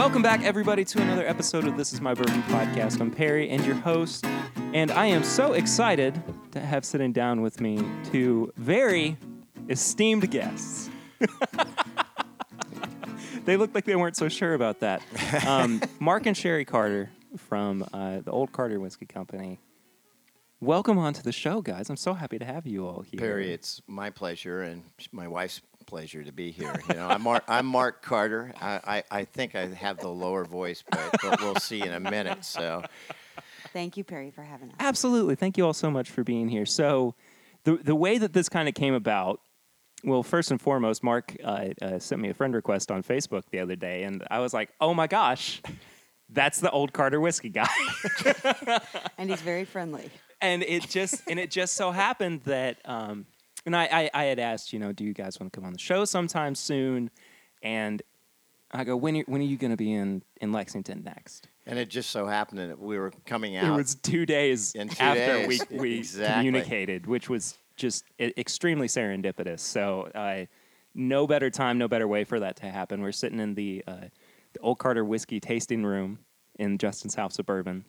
Welcome back, everybody, to another episode of This Is My Bourbon Podcast. I'm Perry and your host, and I am so excited to have sitting down with me two very esteemed guests. They looked like they weren't so sure about that. Mark and Sherry Carter from the Old Carter Whiskey Company. Welcome onto the show, guys. I'm so happy to have you all here. Perry, it's my pleasure and my wife's pleasure to be here. You know, I'm Mark Carter. I think I have the lower voice, but we'll see in a minute. So, thank you, Perry, for having us. Absolutely, thank you all so much for being here. So, the way that this kind of came about, well, first and foremost, Mark sent me a friend request on Facebook the other day, and I was like, oh my gosh, that's the Old Carter Whiskey guy, and he's very friendly. And it just so happened that. And I had asked, you know, do you guys want to come on the show sometime soon? And I go, when are you going to be in Lexington next? And it just so happened that we were coming out. It was 2 days after we communicated, which was just extremely serendipitous. So no better time, no better way for that to happen. We're sitting in the Old Carter Whiskey tasting room in Justin's House of Bourbon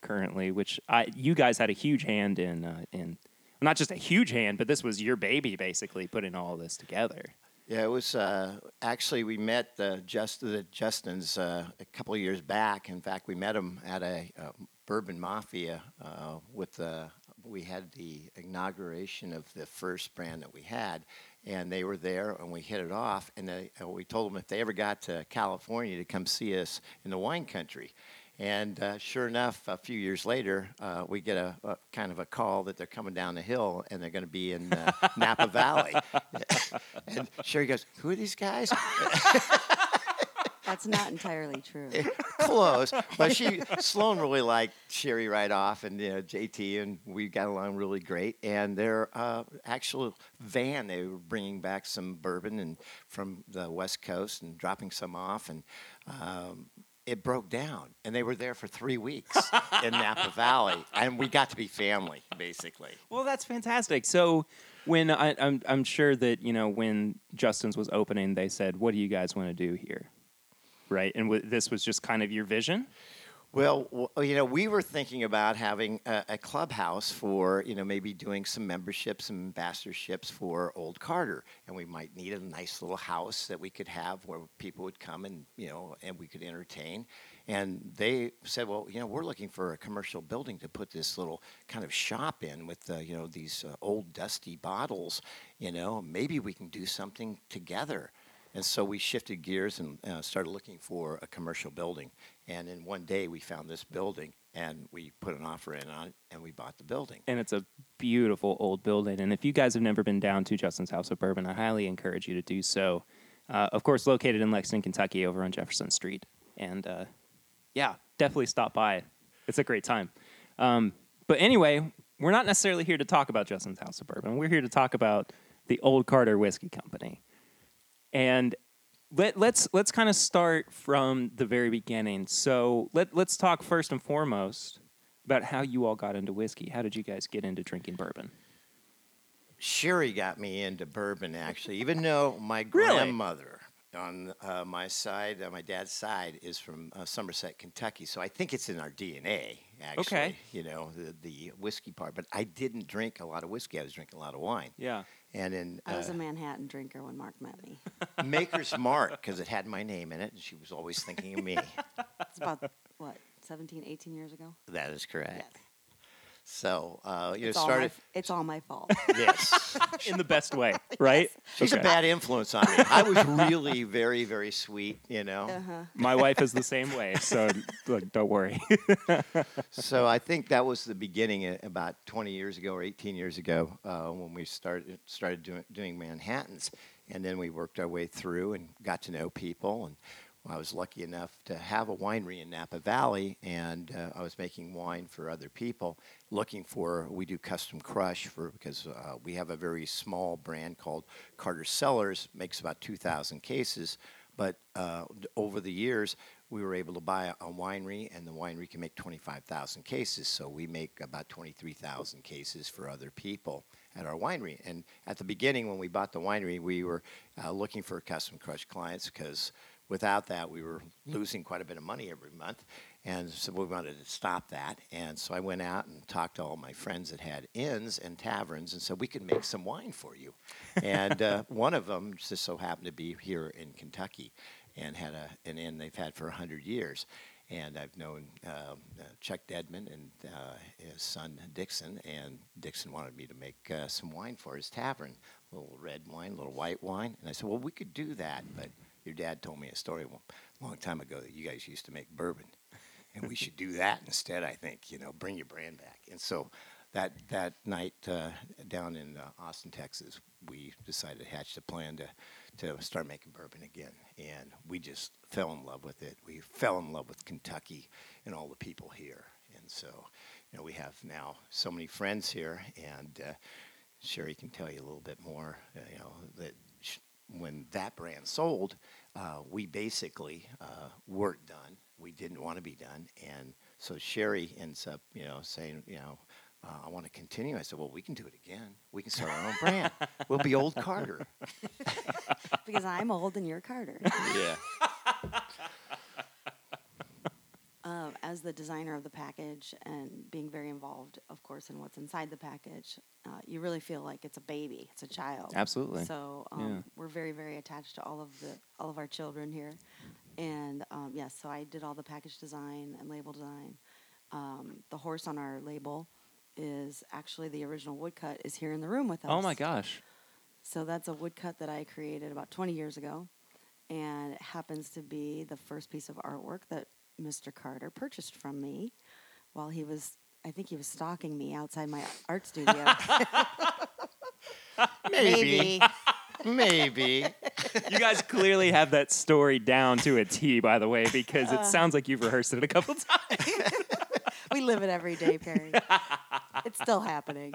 currently, which you guys had a huge hand in. Not just a huge hand, but this was your baby, basically, putting all this together. Yeah, it was actually we met the Justins a couple of years back. In fact, we met him at a bourbon mafia we had the inauguration of the first brand that we had, and they were there, and we hit it off. And we told them if they ever got to California to come see us in the wine country. And sure enough, a few years later, we get a kind of a call that they're coming down the hill and they're going to be in Napa Valley. And Sherry goes, who are these guys? That's not entirely true. Close. But Sloan really liked Sherry right off, and JT, and we got along really great. And their actual van, they were bringing back some bourbon and from the West Coast and dropping some off, and it broke down, and they were there for 3 weeks in Napa Valley, and we got to be family, basically. Well, that's fantastic. So, when I'm sure that when Justin's was opening, they said, "What do you guys want to do here?" Right, and this was just kind of your vision. Well, we were thinking about having a clubhouse for, maybe doing some memberships and ambassadorships for Old Carter. And we might need a nice little house that we could have where people would come and, and we could entertain. And they said, well, we're looking for a commercial building to put this little kind of shop in with, these old dusty bottles. Maybe we can do something together. And so we shifted gears and started looking for a commercial building. And in one day, we found this building, and we put an offer in on it, and we bought the building. And it's a beautiful old building. And if you guys have never been down to Justin's House of Bourbon, I highly encourage you to do so. Of course, located in Lexington, Kentucky, over on Jefferson Street. And, definitely stop by. It's a great time. But anyway, we're not necessarily here to talk about Justin's House of Bourbon. We're here to talk about the Old Carter Whiskey Company. And let's kind of start from the very beginning. So let's talk first and foremost about how you all got into whiskey. How did you guys get into drinking bourbon? Sherry got me into bourbon, actually, even though my grandmother on my side, on my dad's side, is from Somerset, Kentucky. So I think it's in our DNA, actually, the whiskey part. But I didn't drink a lot of whiskey. I was drinking a lot of wine. Yeah. And I was a Manhattan drinker when Mark met me. Maker's Mark, because it had my name in it, and she was always thinking of me. It's about, 17, 18 years ago? That is correct. Yes. So, it's all my fault. Yes. In the best way, right? Yes. She's a bad influence on me. I was really very, very sweet, Uh-huh. My wife is the same way, so don't worry. So I think that was the beginning about 20 years ago or 18 years ago when we started doing Manhattans. And then we worked our way through and got to know people. And I was lucky enough to have a winery in Napa Valley, and I was making wine for other people, we do custom crush because we have a very small brand called Carter Cellars, makes about 2,000 cases, but over the years, we were able to buy a winery, and the winery can make 25,000 cases, so we make about 23,000 cases for other people at our winery. And at the beginning, when we bought the winery, we were looking for custom crush clients because without that, we were losing quite a bit of money every month. And so we wanted to stop that. And so I went out and talked to all my friends that had inns and taverns and said, we could make some wine for you. And one of them just so happened to be here in Kentucky and had an inn they've had for 100 years. And I've known Chuck Dedman and his son Dixon, and Dixon wanted me to make some wine for his tavern, a little red wine, a little white wine. And I said, well, we could do that, but your dad told me a story a long time ago that you guys used to make bourbon, and we should do that instead, I think, you know, bring your brand back. And so that night down in Austin, Texas, we decided to hatch the plan to start making bourbon again. And we just fell in love with it. We fell in love with Kentucky and all the people here. And so, you know, we have now so many friends here, and Sherry can tell you a little bit more, you know, that when that brand sold, we basically weren't done. We didn't want to be done. And so Sherry ends up, you know, saying, you know, I want to continue. I said, well, we can do it again. We can start our own brand. We'll be Old Carter. Because I'm old and you're Carter. Yeah. As the designer of the package and being very involved, of course, in what's inside the package, you really feel like it's a baby. It's a child. Absolutely. So we're very, very attached to all of our children here. And, yes, so I did all the package design and label design. The horse on our label is actually the original woodcut is here in the room with us. Oh, my gosh. So that's a woodcut that I created about 20 years ago, and it happens to be the first piece of artwork that Mr. Carter purchased from me while he was, I think he was stalking me outside my art studio. Maybe. You guys clearly have that story down to a T, by the way, because it sounds like you've rehearsed it a couple times. We live it every day, Perry. It's still happening.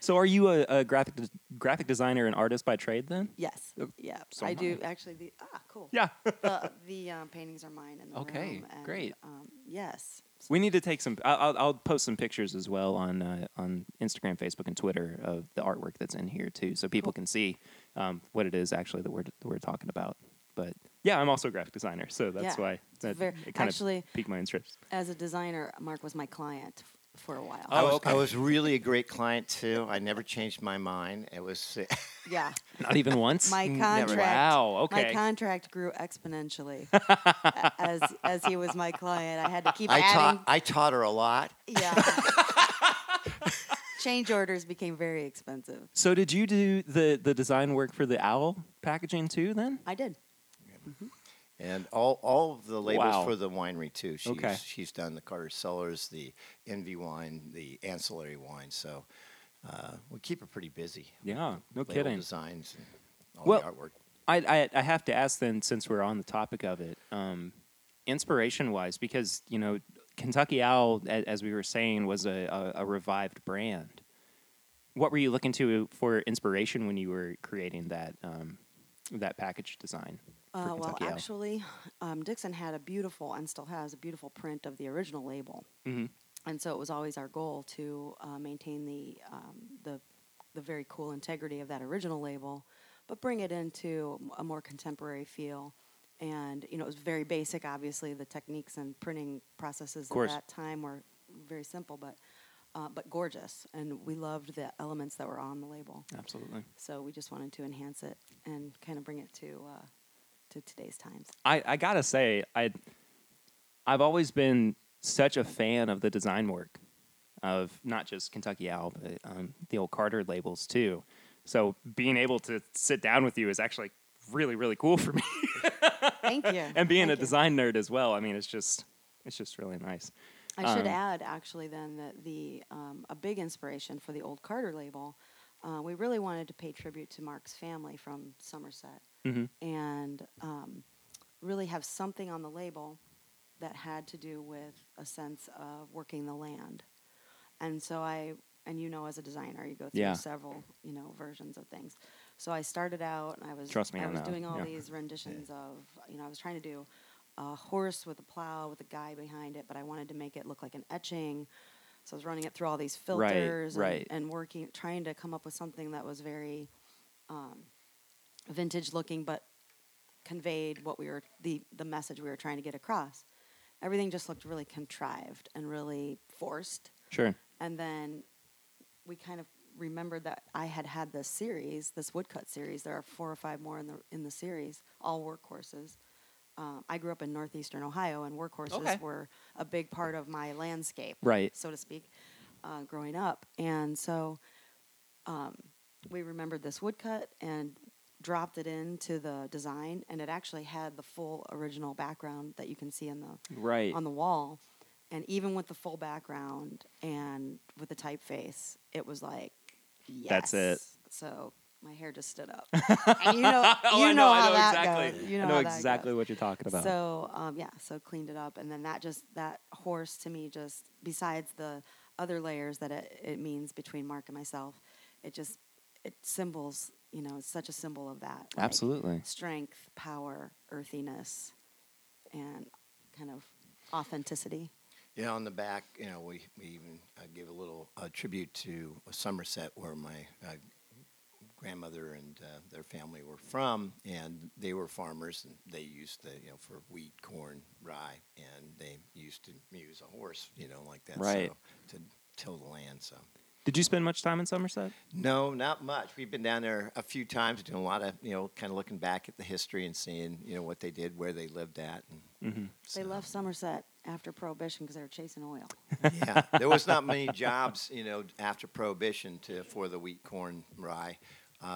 So are you a graphic designer and artist by trade then? Yes. Yeah. So I do actually. Cool. Yeah. The paintings are mine in the room. Okay, great. Yes. So we need to take some. I'll post some pictures as well on Instagram, Facebook, and Twitter of the artwork that's in here too, so people can see what it is actually that we're talking about. But yeah, I'm also a graphic designer, so that's why it kind of piqued my interest. As a designer, Mark was my client for a while. Oh, okay. I was really a great client too. I never changed my mind. It was not even once. My contract. Never. Wow. Okay. My contract grew exponentially as he was my client. I had to keep adding. I taught her a lot. Yeah. Change orders became very expensive. So did you do the design work for the owl packaging too? Then I did. Mm-hmm. And all of the labels for the winery, too. She's done the Carter Cellars, the Envy Wine, the Ancillary Wine. So we keep her pretty busy. Yeah, no kidding. Label designs and the artwork. I have to ask then, since we're on the topic of it, inspiration-wise, because, you know, Kentucky Owl, as we were saying, was a revived brand. What were you looking to for inspiration when you were creating that package design? Dixon had a beautiful, and still has a beautiful, print of the original label, mm-hmm. and so it was always our goal to maintain the very cool integrity of that original label, but bring it into a more contemporary feel. And you know, it was very basic. Obviously, the techniques and printing processes at that time were very simple, but gorgeous, and we loved the elements that were on the label. Absolutely. So we just wanted to enhance it and kind of bring it to today's times. I gotta say, I've always been such a fan of the design work of not just Kentucky Owl, but the Old Carter labels too. So being able to sit down with you is actually really, really cool for me. Thank you. And being a design nerd as well, I mean, it's just really nice. I should add, actually, then, that a big inspiration for the Old Carter label, we really wanted to pay tribute to Mark's family from Somerset. Mm-hmm. And really have something on the label that had to do with a sense of working the land. And so as a designer, you go through several, you know, versions of things. So I started out, and I was doing all these renditions of, you know, I was trying to do a horse with a plow with a guy behind it, but I wanted to make it look like an etching. So I was running it through all these filters and working, trying to come up with something that was very vintage looking, but conveyed what we were, the message we were trying to get across. Everything just looked really contrived and really forced. Sure. And then we kind of remembered that I had had this series, this woodcut series. There are 4 or 5 more in the series, all workhorses. I grew up in northeastern Ohio, and workhorses were a big part of my landscape, right, so to speak, growing up. And so we remembered this woodcut and dropped it into the design, and it actually had the full original background that you can see in the on the wall. And even with the full background and with the typeface, it was like, yes. That's it. So my hair just stood up. And I know exactly what you're talking about. So, so cleaned it up. And then that horse to me just, besides the other layers that it means between Mark and myself, it symbols, it's such a symbol of that. Like, absolutely. Strength, power, earthiness, and kind of authenticity. Yeah, on the back, we even give a little tribute to Somerset, where my grandmother and their family were from, and they were farmers, and they used the for wheat, corn, rye, and they used to use a horse, like that, so, to till the land. So, did you spend much time in Somerset? No, not much. We've been down there a few times, doing a lot of kind of looking back at the history and seeing what they did, where they lived at. And so. They left Somerset after Prohibition because they were chasing oil. Yeah, there was not many jobs, after Prohibition for the wheat, corn, rye.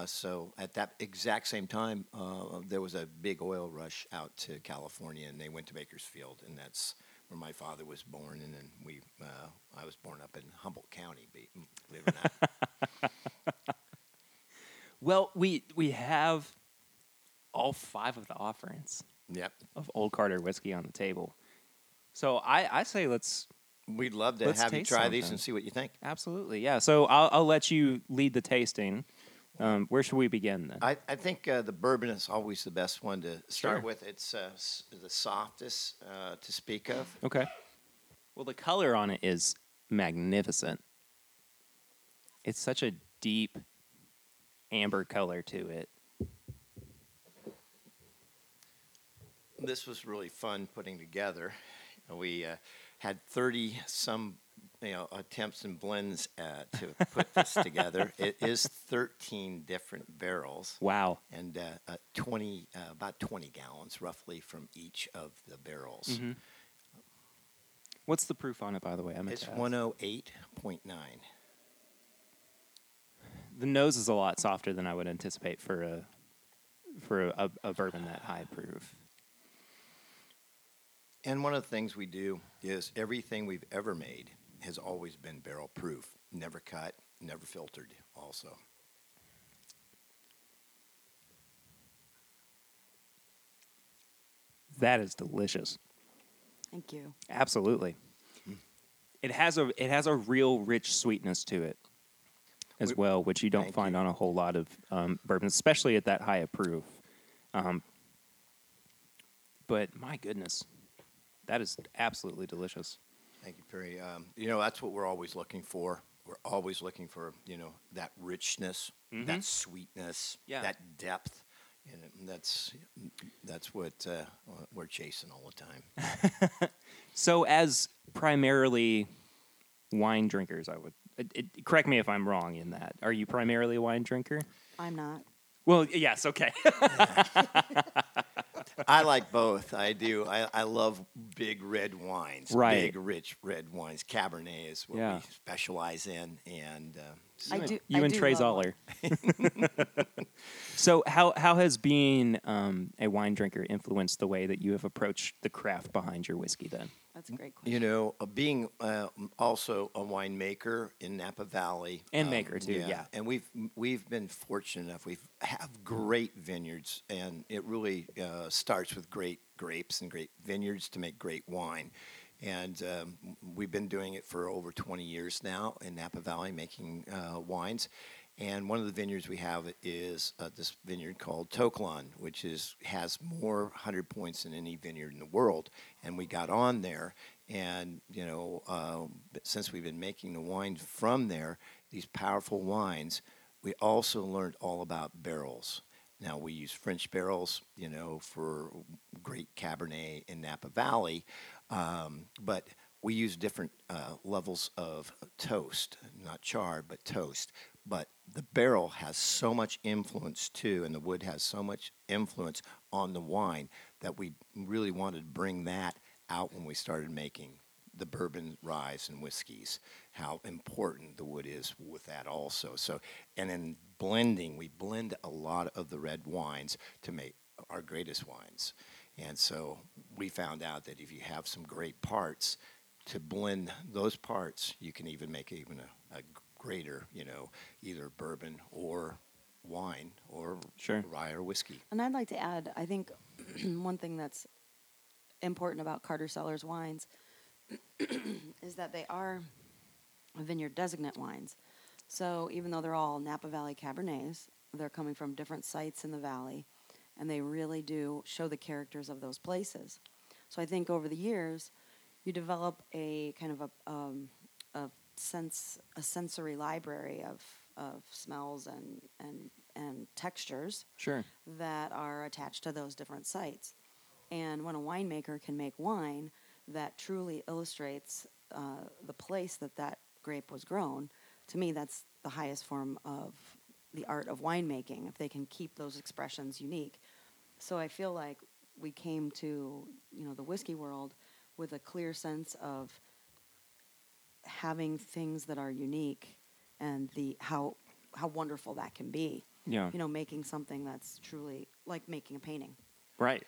So at that exact same time, there was a big oil rush out to California, and they went to Bakersfield, and that's where my father was born. And then I was born up in Humboldt County, believe it or not. Well, we have all 5 of the offerings. Yep. Of Old Carter whiskey on the table. So I say let's... We'd love to have you try these and see what you think. Absolutely, yeah. So I'll let you lead the tasting. Where should we begin then? I think the bourbon is always the best one to start with. It's the softest to speak of. Okay. Well, the color on it is magnificent. It's such a deep amber color to it. This was really fun putting together. We had 30-some attempts and blends to put this together. It is 13 different barrels. Wow. And about 20 gallons, roughly, from each of the barrels. Mm-hmm. What's the proof on it, by the way? It's 108.9. The nose is a lot softer than I would anticipate for a bourbon that high proof. And one of the things we do is everything we've ever made has always been barrel proof, never cut, never filtered also. That is delicious. Thank you. Absolutely. It has a real rich sweetness to it as well, which you don't find on a whole lot of bourbon, especially at that high of proof. But my goodness. That is absolutely delicious. Thank you, Perry. That's what we're always looking for. We're always looking for, that richness, mm-hmm. that sweetness, that depth. And that's what we're chasing all the time. So as primarily wine drinkers, I would correct me if I'm wrong in that. Are you primarily a wine drinker? I'm not. Well, yes, okay. I like both. I do. I love big red wines, big, rich red wines. Cabernet is what we specialize in. And I do Trey Zoller. So how has being a wine drinker influenced the way that you have approached the craft behind your whiskey then? That's a great question. Being also a winemaker in Napa Valley. And maker, too, And we've been fortunate enough. We have great vineyards, and it really starts with great grapes and great vineyards to make great wine. And we've been doing it for over 20 years now in Napa Valley, making wines. And one of the vineyards we have is this vineyard called To Kalon, which has more 100 points than any vineyard in the world. And we got on there, and since we've been making the wine from there, these powerful wines, we also learned all about barrels. Now, we use French barrels, you know, for great Cabernet in Napa Valley, but we use different levels of toast, not charred, but toast. But the barrel has so much influence, too, and the wood has so much influence on the wine that we really wanted to bring that out when we started making the bourbon, rye, and whiskeys, how important the wood is with that also. So, and in blending, we blend a lot of the red wines to make our greatest wines. And so we found out that if you have some great parts, to blend those parts, you can even make even a greater, you know, either bourbon or wine or rye or whiskey. And I'd like to add, I think one thing that's important about Carter Cellars wines is that they are vineyard designate wines. So even though they're all Napa Valley Cabernets, they're coming from different sites in the valley, and they really do show the characters of those places. So I think over the years, you develop a kind of a sensory library of smells and textures that are attached to those different sites. And when a winemaker can make wine that truly illustrates the place that grape was grown, to me, that's the highest form of the art of winemaking, if they can keep those expressions unique. So I feel like we came to, you know, the whiskey world with a clear sense of having things that are unique and the how wonderful that can be. Yeah. You know, making something that's truly like making a painting. Right.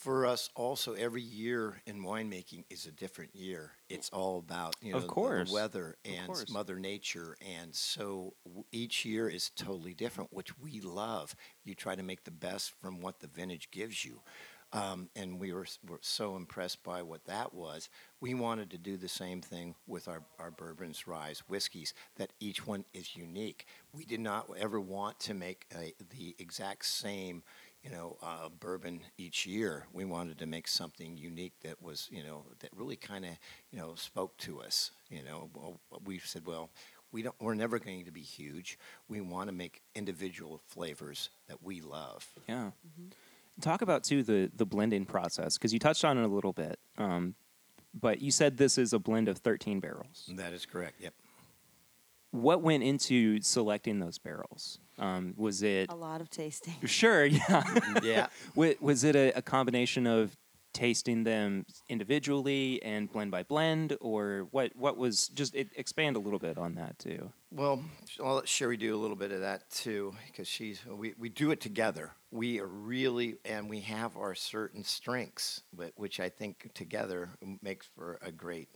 For us, also, every year in winemaking is a different year. It's all about, you know, the weather and Mother Nature. And so each year is totally different, which we love. You try to make the best from what the vintage gives you. And we were so impressed by what that was. We wanted to do the same thing with our bourbons, ryes, whiskeys, that each one is unique. We did not ever want to make the exact same, you know, bourbon each year. We wanted to make something unique that was, you know, that really kind of, you know, spoke to us. You know, we said, well, we're never going to be huge. We want to make individual flavors that we love. Yeah. Mm-hmm. Talk about, too, the blending process, because you touched on it a little bit, but you said this is a blend of 13 barrels. That is correct, yep. What went into selecting those barrels? Was it... a lot of tasting. Sure, yeah. Yeah. Was it a combination of tasting them individually and blend by blend, or what was... just expand a little bit on that, too. Well, I'll let Sherry do a little bit of that, too, because we do it together. We are really... and we have our certain strengths, but which I think together makes for a great...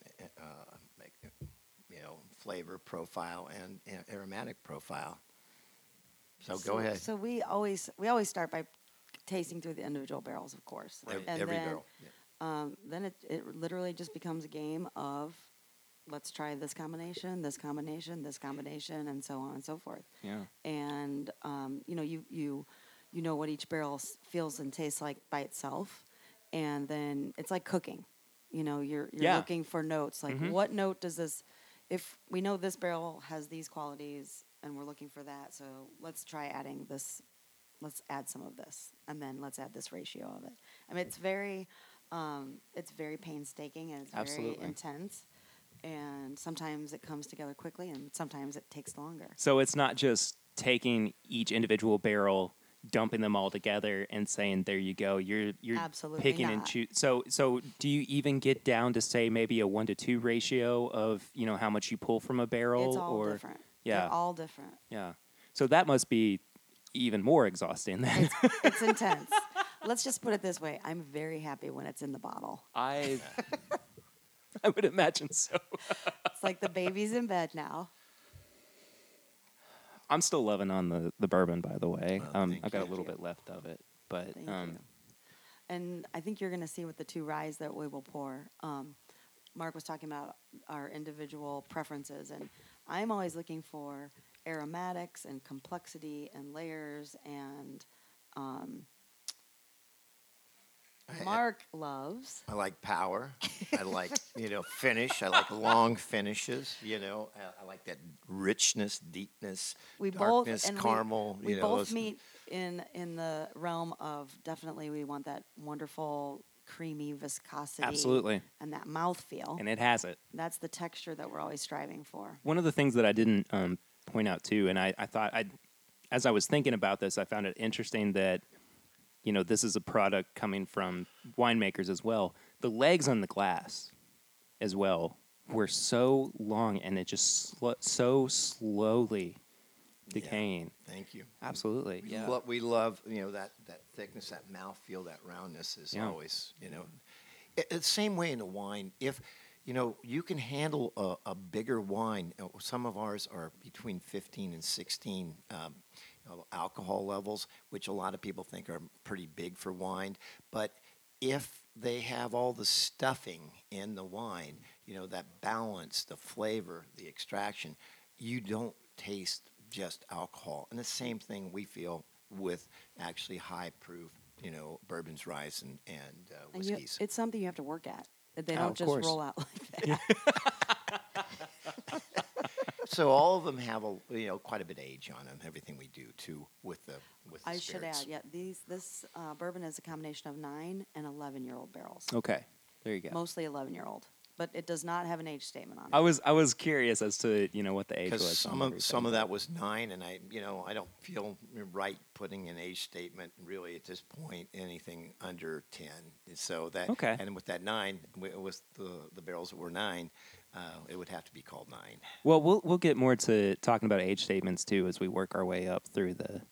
flavor profile and aromatic profile. So go ahead. So we always start by tasting through the individual barrels, of course. Every barrel. Yeah. Then it literally just becomes a game of let's try this combination, this combination, this combination, and so on and so forth. Yeah. And you know what each barrel feels and tastes like by itself, and then it's like cooking. You know, you're looking for notes. Like what note does this? If we know this barrel has these qualities and we're looking for that, so let's try adding this, let's add some of this, and then let's add this ratio of it. I mean, it's very painstaking and it's very intense, and sometimes it comes together quickly and sometimes it takes longer. So it's not just taking each individual barrel, dumping them all together and saying, there you go, you're absolutely picking not. And choose. So do you even get down to say maybe a 1-to-2 ratio of, you know, how much you pull from a barrel? It's all different. Yeah. They're all different. Yeah. So that must be even more exhausting then. It's intense. Let's just put it this way. I'm very happy when it's in the bottle. I would imagine so. It's like the baby's in bed now. I'm still loving on the bourbon, by the way. I've got a little bit left of it, but and I think you're going to see with the two ryes that we will pour. Mark was talking about our individual preferences, and I'm always looking for aromatics and complexity and layers and Mark loves. I like power. I like, finish. I like long finishes. I like that richness, deepness, darkness, caramel. We both meet in the realm of definitely we want that wonderful creamy viscosity. Absolutely. And that mouthfeel. And it has it. That's the texture that we're always striving for. One of the things that I didn't point out too, and I thought as I was thinking about this, I found it interesting that this is a product coming from winemakers as well. The legs on the glass as well were so long, and it just so slowly decaying. Yeah, thank you. Absolutely. Yeah. What we love, that thickness, that mouthfeel, that roundness is always, It's the same way in a wine. If, you can handle a bigger wine. Some of ours are between 15 and 16 alcohol levels, which a lot of people think are pretty big for wine. But if they have all the stuffing in the wine, that balance, the flavor, the extraction, you don't taste just alcohol. And the same thing we feel with actually high proof, bourbons, rye, and whiskeys. It's something you have to work at. They don't just roll out like that. Yeah. So all of them have quite a bit of age on them. Everything we do too with the I spirits. Should add, this bourbon is a combination of 9 and 11-year-old barrels. Okay, there you go. Mostly 11-year-old, but it does not have an age statement on it. I was curious as to what the age was. Because some of that was 9, and I don't feel right putting an age statement really at this point. Anything under 10, so that okay. And with that 9, with the barrels that were 9. It would have to be called 9. Well, we'll get more to talking about age statements too as we work our way up through the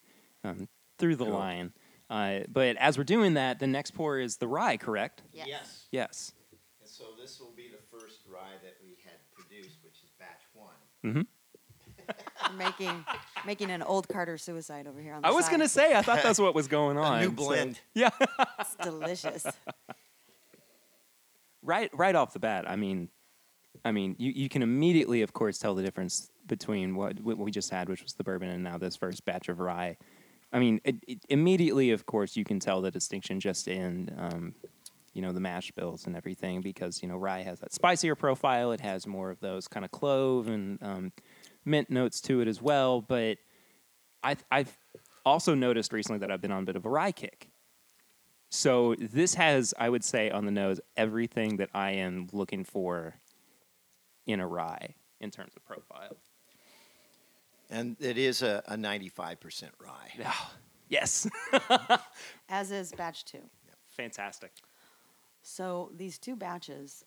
cool. line. But as we're doing that, the next pour is the rye, correct? Yes. And so this will be the first rye that we had produced, which is batch 1. Mm-hmm. We're making an Old Carter suicide over here on the side. I was going to say, I thought that's what was going on. A new blend. So, yeah. It's delicious. Right off the bat, I mean, you can immediately, of course, tell the difference between what we just had, which was the bourbon, and now this first batch of rye. I mean, it immediately, of course, you can tell the distinction just in, the mash bills and everything, because, rye has that spicier profile. It has more of those kind of clove and mint notes to it as well. But I've also noticed recently that I've been on a bit of a rye kick. So this has, I would say, on the nose, everything that I am looking for in a rye in terms of profile. And it is a 95% rye. Oh, yes. As is batch 2. Yeah. Fantastic. So these two batches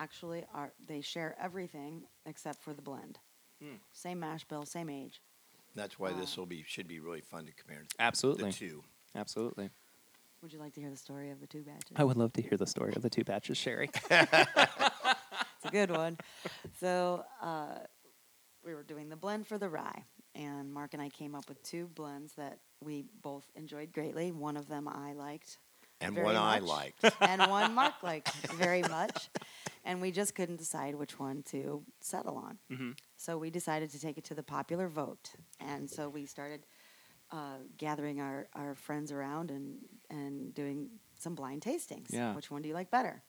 actually they share everything except for the blend. Mm. Same mash bill, same age. That's why this should be really fun to compare to the two. Absolutely. Would you like to hear the story of the two batches? I would love to hear the story of the two batches, Sherry. A good one. So we were doing the blend for the rye, and Mark and I came up with two blends that we both enjoyed greatly. One of them I liked. And one I liked. And one Mark liked very much. And we just couldn't decide which one to settle on. Mm-hmm. So we decided to take it to the popular vote. And so we started gathering our friends around and doing some blind tastings. Yeah. Which one do you like better?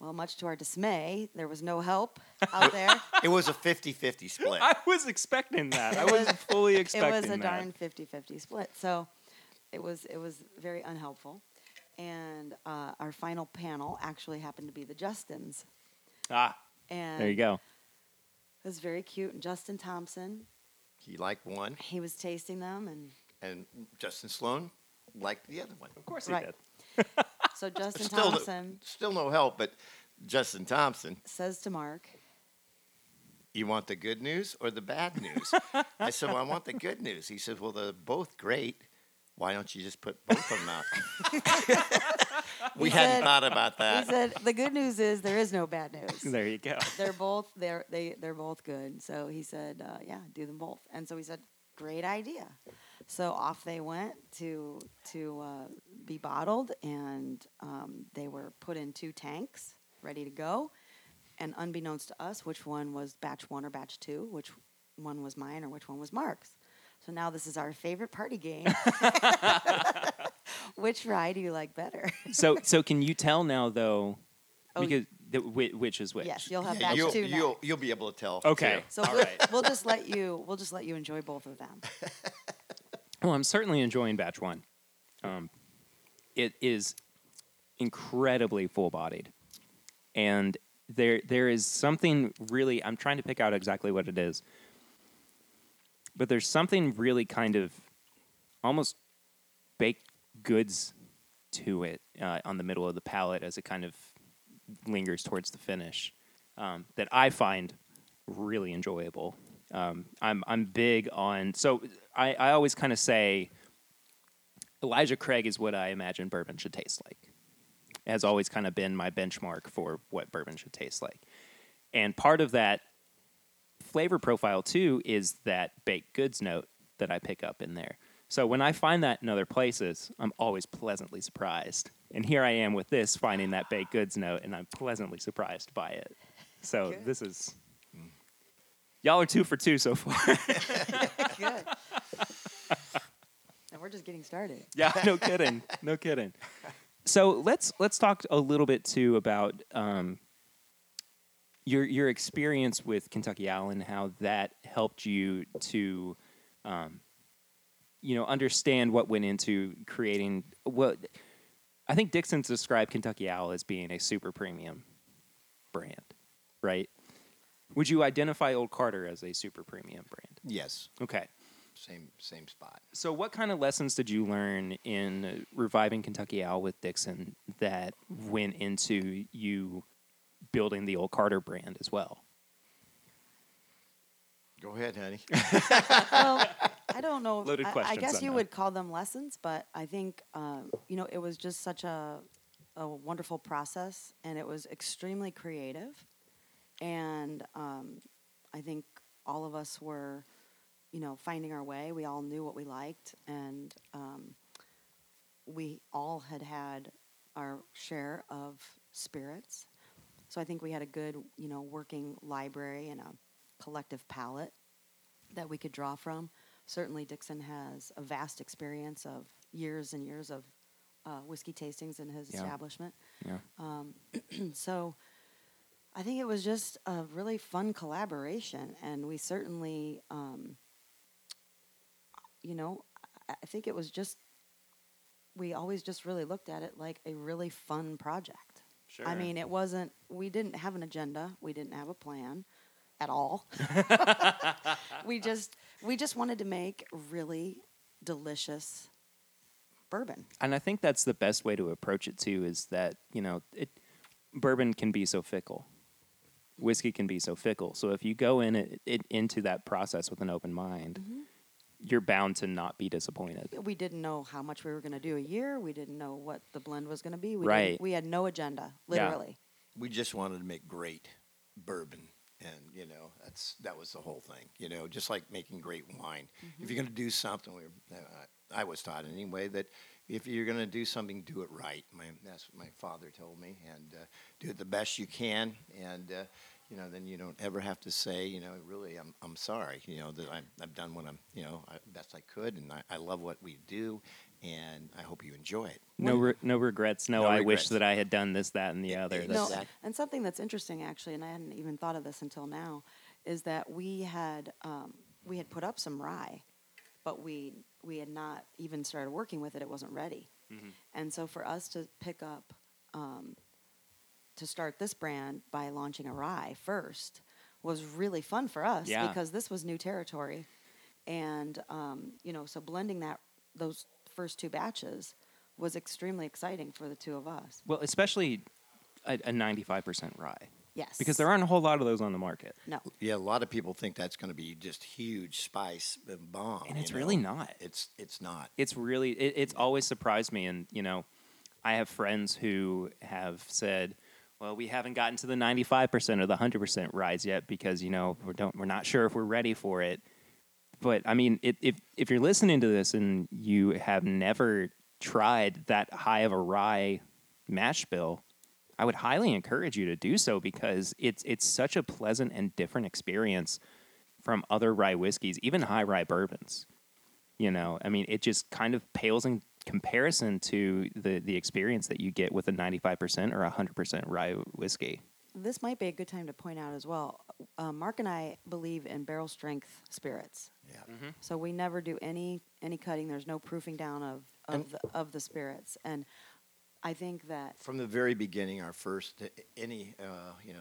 Well, much to our dismay, there was no help out there. It was a 50-50 split. I was expecting that. I was fully expecting that. It was a darn 50-50 split. So it was very unhelpful. And our final panel actually happened to be the Justins. Ah, and there you go. It was very cute. And Justin Thompson. He liked one. He was tasting them. And Justin Sloan liked the other one. Of course he did. So Justin Thompson... Still no help, but Justin Thompson... says to Mark... You want the good news or the bad news? I said, well, I want the good news. He says, well, they're both great. Why don't you just put both of them out? We hadn't thought about that. He said, the good news is there is no bad news. There you go. They're both good. So he said, yeah, do them both. And so he said, great idea. So off they went to be bottled, and they were put in 2 tanks, ready to go. And unbeknownst to us, which one was batch 1 or batch 2, which one was mine or which one was Mark's. So now this is our favorite party game. Which rye do you like better? So can you tell now though? Because which is which? Yes, you'll have that too. You'll be able to tell. Okay. Too. So we'll just let you enjoy both of them. Well, I'm certainly enjoying batch one. It is incredibly full-bodied, and there is something really. I'm trying to pick out exactly what it is, but there's something really kind of almost baked goods to it on the middle of the palate as it kind of lingers towards the finish that I find really enjoyable. I'm big on, so I always kind of say Elijah Craig is what I imagine bourbon should taste like. It has always kind of been my benchmark for what bourbon should taste like. And part of that flavor profile too is that baked goods note that I pick up in there. So when I find that in other places, I'm always pleasantly surprised. And here I am with this, finding that baked goods note, and I'm pleasantly surprised by it. So good. This is... Y'all are 2 for 2 so far. Good. And we're just getting started. Yeah, no kidding. So let's talk a little bit, too, about your experience with Kentucky Owl and how that helped you to... understand what went into creating what I think Dixon's described Kentucky Owl as being a super premium brand, right? Would you identify Old Carter as a super premium brand? Yes. Okay. Same spot. So what kind of lessons did you learn in reviving Kentucky Owl with Dixon that went into you building the Old Carter brand as well? Go ahead, honey. Well, I don't know. Loaded questions. I guess you would call them lessons, but I think, it was just such a wonderful process, and it was extremely creative. And I think all of us were, finding our way. We all knew what we liked, and we all had our share of spirits. So I think we had a good, working library and a collective palette that we could draw from. Certainly Dixon has a vast experience of years and years of whiskey tastings in his establishment. Yeah. So I think it was just a really fun collaboration, and we certainly, I think it was just, we always just really looked at it like a really fun project. Sure. I mean, we didn't have an agenda. We didn't have a plan. At all. We just wanted to make really delicious bourbon. And I think that's the best way to approach it too, is that, bourbon can be so fickle. Whiskey can be so fickle. So if you go into that process with an open mind, mm-hmm. you're bound to not be disappointed. We didn't know how much we were going to do a year. We didn't know what the blend was going to be. We had no agenda, literally. Yeah. We just wanted to make great bourbon. And, that was the whole thing, just like making great wine. Mm-hmm. If you're going to do something, I was taught anyway, that if you're going to do something, do it right. That's what my father told me. And do it the best you can. And, then you don't ever have to say, really, I'm sorry, that I've done what I'm, best I could. And I love what we do. And I hope you enjoy it. No regrets. I wish that I had done this, that, and the other. And something that's interesting, actually, and I hadn't even thought of this until now, is that we had put up some rye, but we had not even started working with it. It wasn't ready. Mm-hmm. And so for us to pick up, to start this brand by launching a rye first was really fun for us because this was new territory. And, so blending those first two batches was extremely exciting for the two of us. Well, especially a 95% rye. Yes. Because there aren't a whole lot of those on the market. No. Yeah, a lot of people think that's going to be just huge spice bomb. And it's really not. It's not. It's really, it's always surprised me. And, I have friends who have said, well, we haven't gotten to the 95% or the 100% rye yet because, we're not sure if we're ready for it. But, I mean, if you're listening to this and you have never tried that high of a rye mash bill, I would highly encourage you to do so because it's such a pleasant and different experience from other rye whiskeys, even high rye bourbons. It just kind of pales in comparison to the experience that you get with a 95% or 100% rye whiskey. This might be a good time to point out as well. Mark and I believe in barrel strength spirits. Yeah. Mm-hmm. So we never do any cutting. There's no proofing down of the spirits. And I think that from the very beginning, our first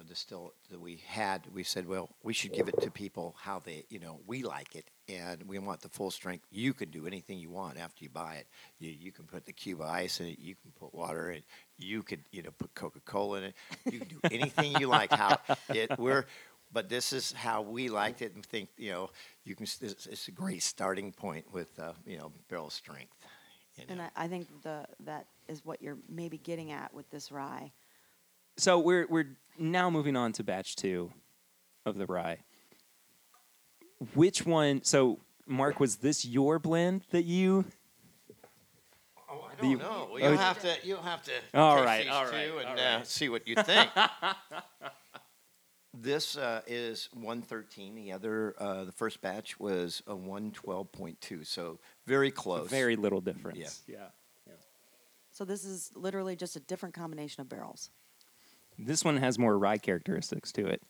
distill that we had, we said, well, we should give it to people how they, we like it, and we want the full strength. You can do anything you want after you buy it. You can put the cube of ice in it. You can put water in it. You could put Coca-Cola in it. You can do anything you like. But this is how we liked it, and think you can. It's a great starting point with barrel strength. And I think that is what you're maybe getting at with this rye. So we're now moving on to batch 2 of the rye. Which one? So Mark, was this your blend that you? Oh, I don't know. You'll have to taste these two and see what you think. This is 113. The other, the first batch was a 112.2. So very close. Very little difference. Yeah. So this is literally just a different combination of barrels. This one has more rye characteristics to it,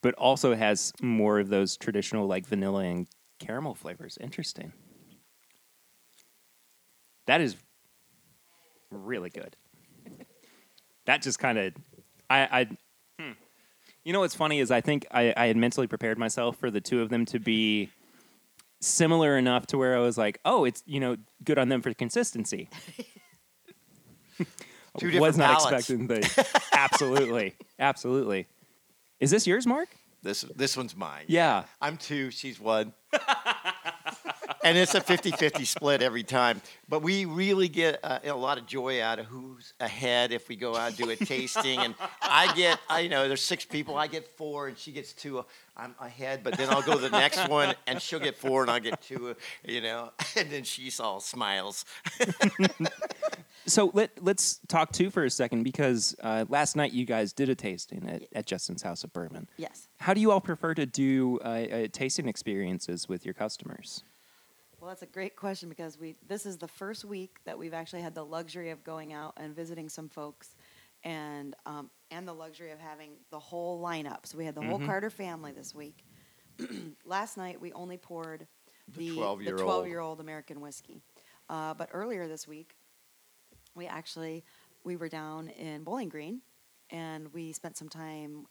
but also has more of those traditional like vanilla and caramel flavors. Interesting. That is really good. That just kind of, You know what's funny is I think I had mentally prepared myself for the two of them to be similar enough to where I was like, oh, it's, good on them for consistency. I was not expecting that. Absolutely. Is this yours, Mark? This one's mine. Yeah. I'm 2, she's 1. And it's a 50-50 split every time. But we really get a lot of joy out of who's ahead if we go out and do a tasting. And I there's 6 people. I get 4 and she gets 2. I'm ahead, but then I'll go to the next one and she'll get 4 and I'll get 2, And then she's all smiles. So let's talk 2 for a second because last night you guys did a tasting at Justin's House of Bourbon. Yes. How do you all prefer to do tasting experiences with your customers? Well, that's a great question because this is the first week that we've actually had the luxury of going out and visiting some folks and the luxury of having the whole lineup. So we had the whole Carter family this week. Last night, we only poured the 12-year-old American whiskey. But earlier this week, we were down in Bowling Green, and we spent some time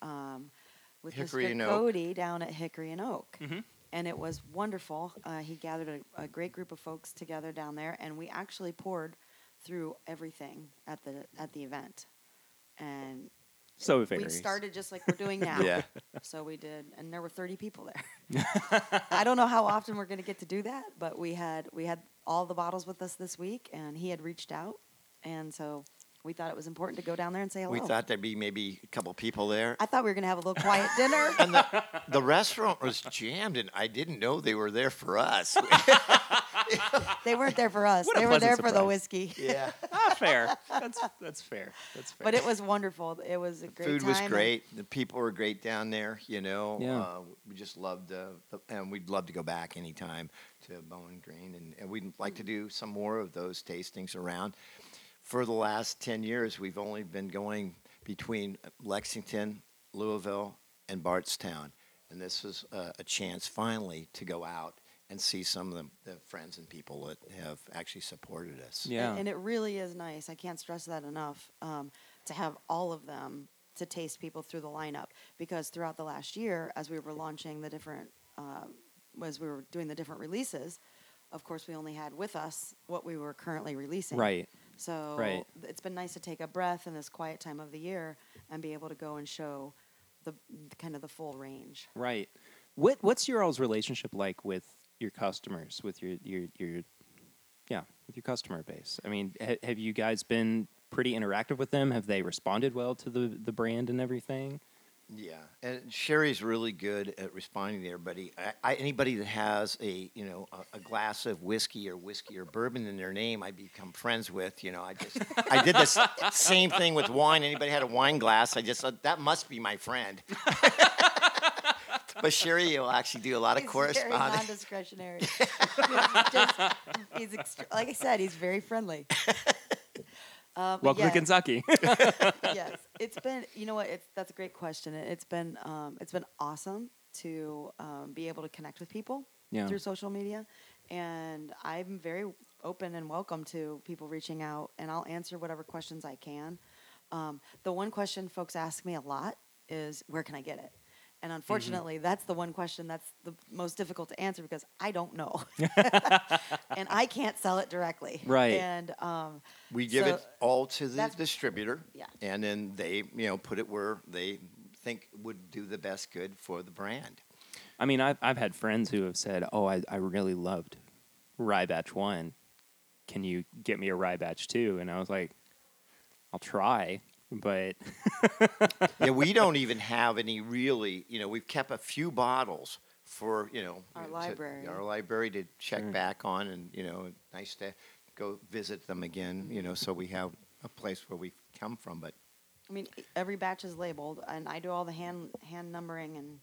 with Mr. Cody down at Hickory and Oak. Mm-hmm. And it was wonderful. He gathered a great group of folks together down there, and we actually poured through everything at the event. And so it varies. We started just like we're doing now. Yeah. So we did, and there were 30 people there. I don't know how often we're going to get to do that, but we had all the bottles with us this week, and he had reached out, and so we thought it was important to go down there and say hello. We thought there'd be maybe a couple people there. I thought we were going to have a little quiet dinner. And the restaurant was jammed, and I didn't know they were there for us. They weren't there for us. They were there surprise. For the whiskey. Yeah. Fair. That's fair. But it was wonderful. It was a great time. The food was great. The people were great down there, Yeah. We just loved and we'd love to go back anytime to Bowling Green. And we'd like to do some more of those tastings around. For the last 10 years, we've only been going between Lexington, Louisville, and Bardstown. And this was a chance, finally, to go out and see some of the friends and people that have actually supported us. Yeah. And it really is nice. I can't stress that enough, to have all of them to taste people through the lineup. Because throughout the last year, as we were launching the different, as we were doing the different releases, of course, we only had with us what we were currently releasing. Right. So It's been nice to take a breath in this quiet time of the year and be able to go and show the kind of the full range. Right. What's your all's relationship like with your customers, with your customer base? I mean, have you guys been pretty interactive with them? Have they responded well to the brand and everything? Yeah, and Sherry's really good at responding to everybody. Anybody that has a glass of whiskey or bourbon in their name, I become friends with. I did this same thing with wine. Anybody had a wine glass, I just thought, that must be my friend. But Sherry will actually do a lot of correspondence. He's very non-discretionary. Like I said, he's very friendly. Welcome to Kentucky. Yes, it's been. You know what? That's a great question. It's been awesome to be able to connect with people through social media, and I'm very open and welcome to people reaching out, and I'll answer whatever questions I can. The one question folks ask me a lot is, where can I get it? And unfortunately, that's the one question that's the most difficult to answer because I don't know. And I can't sell it directly. Right. And we give it all to the distributor. Yeah. And then they, put it where they think would do the best good for the brand. I mean, I've had friends who have said, I really loved Rye Batch 1. Can you get me a Rye Batch 2? And I was like, I'll try. But we don't even have any really. We've kept a few bottles for our library. Our library to check back on, and nice to go visit them again. So we have a place where we come from. But I mean, every batch is labeled, and I do all the hand numbering and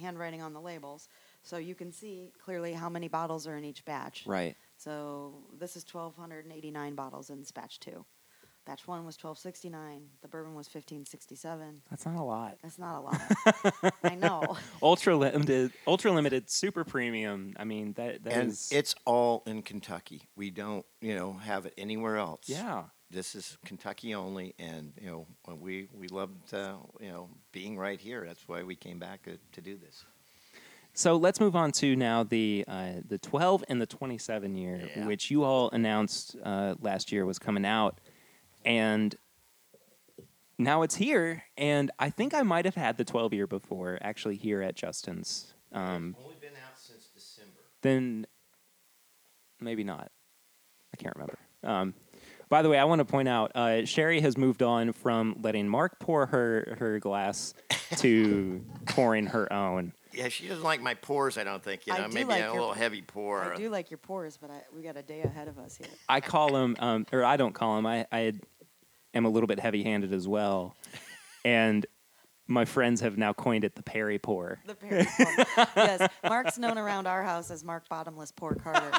handwriting on the labels, so you can see clearly how many bottles are in each batch. Right. So this is 1,289 bottles in this batch 2. Batch 1 was 1269. The bourbon was 1567. That's not a lot. I know. Ultra limited, super premium. I mean, that is... It's all in Kentucky. We don't, have it anywhere else. Yeah. This is Kentucky only, and, we loved, being right here. That's why we came back to do this. So let's move on to now the 12 and the 27 year, which you all announced last year was coming out. And now it's here, and I think I might have had the 12-year before, actually, here at Justin's. It's only been out since December. Then maybe not. I can't remember. By the way, I want to point out, Sherry has moved on from letting Mark pour her glass to pouring her own. Yeah, she doesn't like my pours, I don't think. Maybe like a little heavy pour. I do like your pours, but we got a day ahead of us here. I call them, or I don't call them. I am a little bit heavy-handed as well, and my friends have now coined it the Perry pour. The Perry pour. Yes, Mark's known around our house as Mark Bottomless Pour Carter.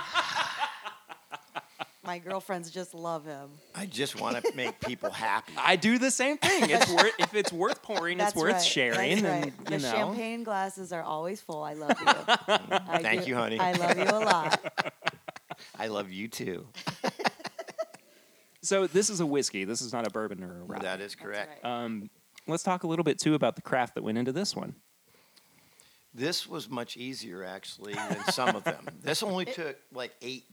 My girlfriends just love him. I just want to make people happy. I do the same thing. It's if it's worth pouring, it's worth sharing. That's right. And, the champagne glasses are always full. I love you. Thank you, honey. I love you a lot. I love you too. So this is a whiskey. This is not a bourbon or a rye. That is correct. Right. Let's talk a little bit too about the craft that went into this one. This was much easier actually than some of them. This only took like eight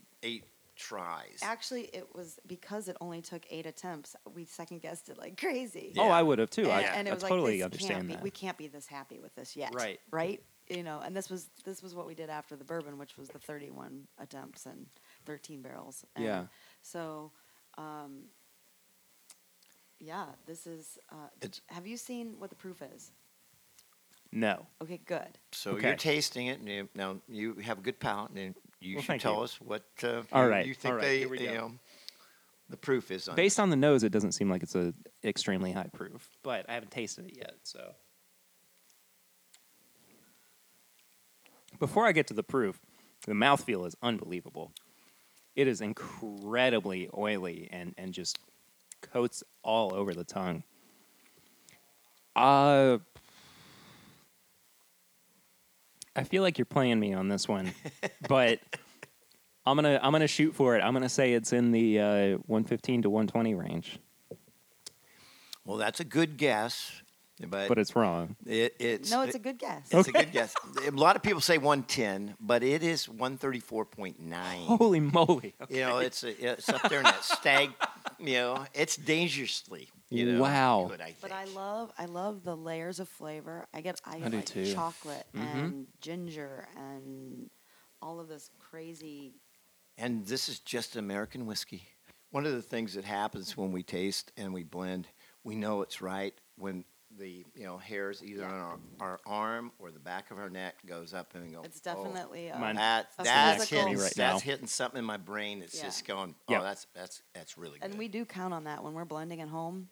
tries. Actually, it was because it only took 8 attempts. We second guessed it like crazy. Yeah. Oh, I would have too. And it was totally understand that. We can't be this happy with this yet. Right. Right. And this was what we did after the bourbon, which was the 31 attempts and 13 barrels. And so, this is. Have you seen what the proof is? No. Okay. Good. So you're tasting it, and now you have a good palate, and. You should tell us what you think the proof is on. Based on the nose, it doesn't seem like it's an extremely high proof, but I haven't tasted it yet. So, before I get to the proof, the mouthfeel is unbelievable. It is incredibly oily and just coats all over the tongue. I feel like you're playing me on this one, but I'm gonna shoot for it. I'm gonna say it's in the 115 to 120 range. Well, that's a good guess, but it's wrong. It's a good guess. It's a good guess. A lot of people say 110, but it is 134.9. Holy moly! Okay. It's up there in that stag. It's dangerously. Wow! Good, but I love the layers of flavor. I do too. Chocolate and ginger and all of this crazy. And this is just American whiskey. One of the things that happens when we taste and we blend, we know it's right when the hairs either on our arm or the back of our neck goes up and go. It's definitely that's hitting right now. That's hitting something in my brain that's just going. Oh, that's really good. And we do count on that when we're blending at home.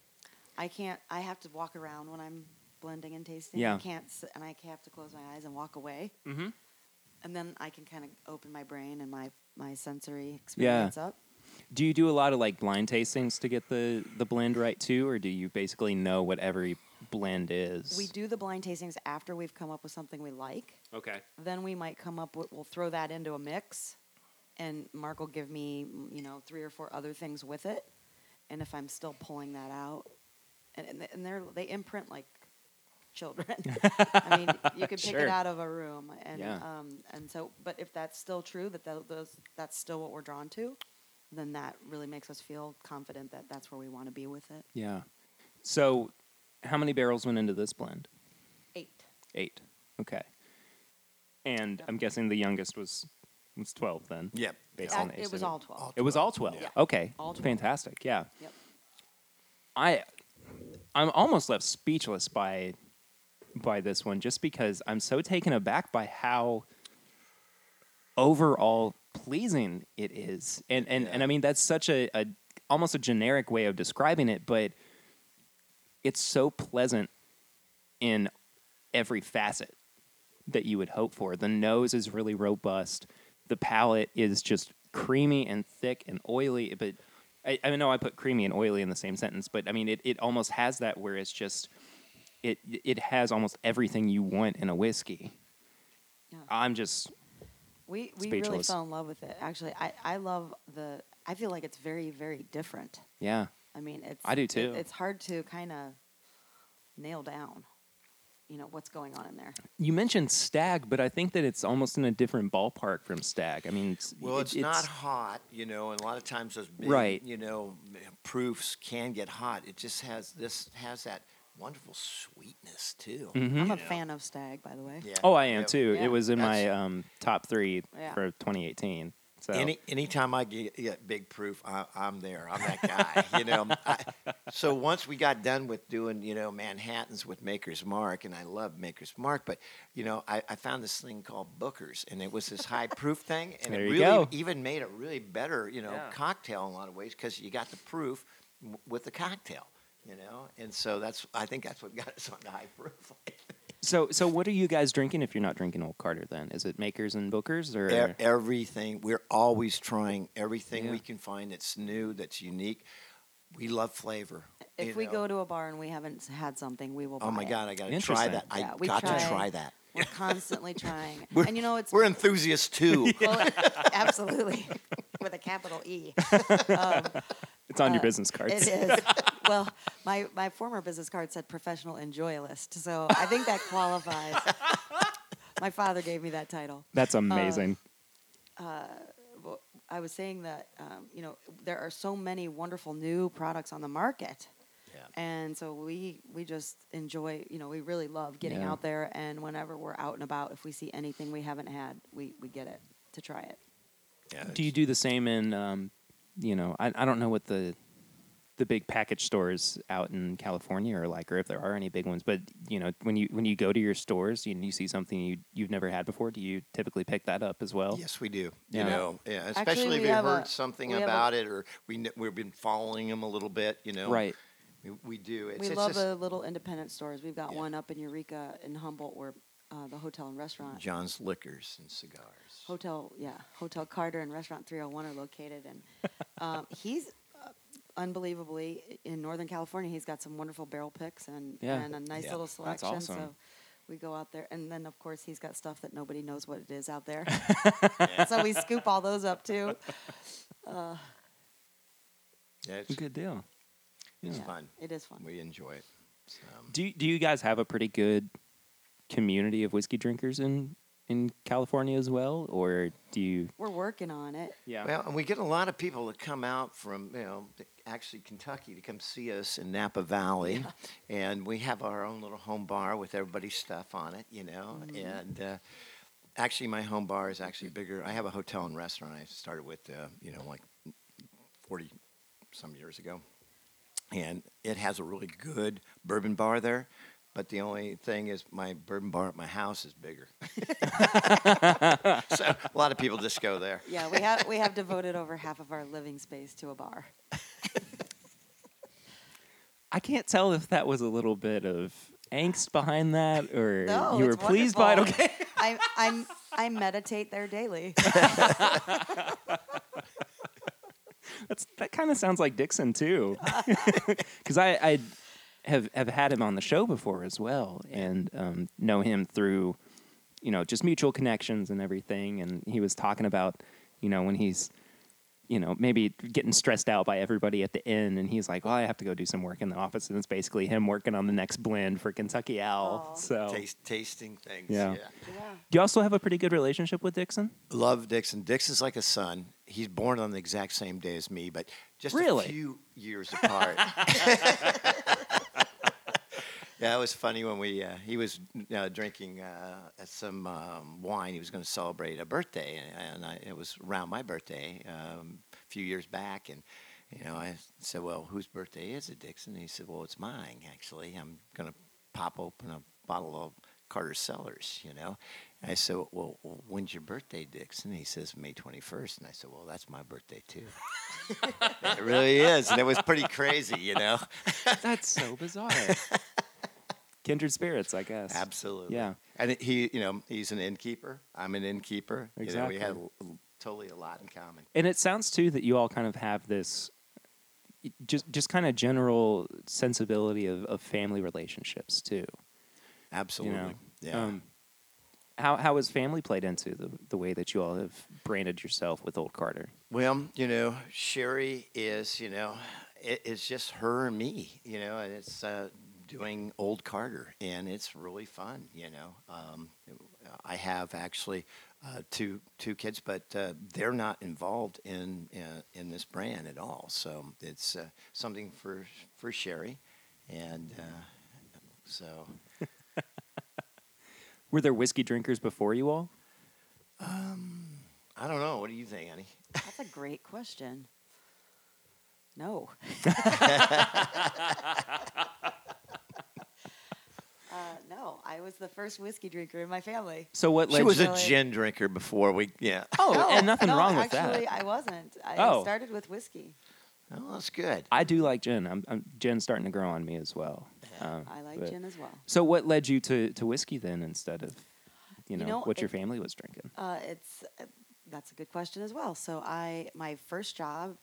I have to walk around when I'm blending and tasting. Yeah. I can't sit, and I have to close my eyes and walk away. Mm-hmm. And then I can kind of open my brain and my sensory experience up. Do you do a lot of like blind tastings to get the blend right too, or do you basically know what every blend is? We do the blind tastings after we've come up with something we like. Okay. Then we might come up with, we'll throw that into a mix, and Mark will give me, you know, 3 or 4 other things with it. And if I'm still pulling that out, and they imprint like children. I mean, you could pick it out of a room, and so. But if that's still true, that's still what we're drawn to, then that really makes us feel confident that that's where we want to be with it. Yeah. So, how many barrels went into this blend? 8. Okay. And I'm guessing the youngest was 12 then. Yep. Based on the it was all 12. It was all 12. Yeah. Okay. All 12. Fantastic. Yeah. Yep. I'm almost left speechless by this one, just because I'm so taken aback by how overall pleasing it is. And I mean, that's such a almost a generic way of describing it, but it's so pleasant in every facet that you would hope for. The nose is really robust. The palate is just creamy and thick and oily. But I know I put creamy and oily in the same sentence, but I mean, it almost has that where it's just, it has almost everything you want in a whiskey. Yeah. I'm just speechless. Really fell in love with it. Actually, I love I feel like it's very, very different. Yeah. I mean, I do too. It's hard to kind of nail down, you know, what's going on in there. You mentioned stag, but I think that it's almost in a different ballpark from stag. I mean, it's not hot, you know, and a lot of times those big, you know, proofs can get hot. It just has that wonderful sweetness too. Mm-hmm. I'm a fan of stag, by the way. Yeah. Oh, I am too. Yeah. It was in my top 3 for 2018. So. Anytime I get big proof, I'm there. I'm that guy, you know. So once we got done with doing, you know, Manhattans with Maker's Mark, and I love Maker's Mark, but, you know, I found this thing called Booker's, and it was this high proof thing, and it really even made a really better, you know, cocktail in a lot of ways, because you got the proof with the cocktail, you know. And so I think that's what got us on the high proof. So what are you guys drinking if you're not drinking Old Carter then? Is it Makers and Bookers or everything? We're always trying everything we can find that's new, that's unique. We love flavor. If we go to a bar and we haven't had something, we will buy it. Oh my God, I got to try that. Yeah, I got to try that. We're constantly trying. And you know we're enthusiasts too. Well, absolutely. With a capital E. It's on your business cards. It is. Well, my former business card said professional enjoyalist, so I think that qualifies. My father gave me that title. That's amazing. I was saying that, you know, there are so many wonderful new products on the market. Yeah. And so we just enjoy, you know, we really love getting out there, and whenever we're out and about, if we see anything we haven't had, we get it to try it. Yeah, do you do the same in... You know, I don't know what the big package stores out in California are like, or if there are any big ones. But you know, when you go to your stores and you see something you've never had before, do you typically pick that up as well? Yes, we do. Yeah. You know, especially if you've heard something about it, or we've been following them a little bit. You know, right? We do. We love the little independent stores. We've got one up in Eureka in Humboldt, where the hotel and restaurant John's Liquors and Cigars. Hotel Carter and Restaurant 301 are located, and he's unbelievably in Northern California. He's got some wonderful barrel picks and a nice little selection. That's awesome. So we go out there, and then of course he's got stuff that nobody knows what it is out there. So we scoop all those up too. It's a good deal. It's fun. It is fun. We enjoy it. So. Do you guys have a pretty good community of whiskey drinkers in California as well, or do you... We're working on it. Yeah. Well, and we get a lot of people that come out from, you know, actually Kentucky to come see us in Napa Valley, and we have our own little home bar with everybody's stuff on it, you know, and actually my home bar is actually bigger. I have a hotel and restaurant I started with, you know, like 40-some years ago, and it has a really good bourbon bar there. But the only thing is my bourbon bar at my house is bigger. So a lot of people just go there. Yeah, we have devoted over half of our living space to a bar. I can't tell if that was a little bit of angst behind that, or no, you were pleased by it? Okay, I meditate there daily. That kind of sounds like Dixon too, because I have had him on the show before as well, and know him through, just mutual connections and everything. And he was talking about, when he's, maybe getting stressed out by everybody at the inn, and he's like, "Well, I have to go do some work in the office," and it's basically him working on the next blend for Kentucky Owl. Aww. So tasting things. Yeah. Do you also have a pretty good relationship with Dixon? Love Dixon. Dixon's like a son. He's born on the exact same day as me, but just a few years apart. Yeah, it was funny when he was drinking some wine. He was going to celebrate a birthday, and it was around my birthday a few years back. And, I said, "Well, whose birthday is it, Dixon?" And he said, "Well, it's mine, actually. I'm going to pop open a bottle of Carter Cellars, I said, "Well, when's your birthday, Dixon?" He says, May 21st. And I said, "Well, that's my birthday, too." It really is. And it was pretty crazy, That's so bizarre. Kindred spirits, I guess. Absolutely. Yeah. And he, he's an innkeeper. I'm an innkeeper. Exactly. We had totally a lot in common. And it sounds, too, that you all kind of have this just kind of general sensibility of family relationships, too. Absolutely. Yeah. How has family played into the way that you all have branded yourself with Old Carter? Well, Sherry is, it's just her and me, and it's doing Old Carter, and it's really fun, I have actually two kids, but they're not involved in this brand at all. So it's something for Sherry, and so... Were there whiskey drinkers before you all? I don't know. What do you think, Annie? That's a great question. No. No, I was the first whiskey drinker in my family. So what? She was a gin drinker before we. Yeah. Oh, no, and nothing wrong with that. Actually, I wasn't. I started with whiskey. Oh, that's good. I do like gin. Gin's starting to grow on me as well. I like gin as well. So what led you to whiskey then instead of, what your family was drinking? That's a good question as well. So my first job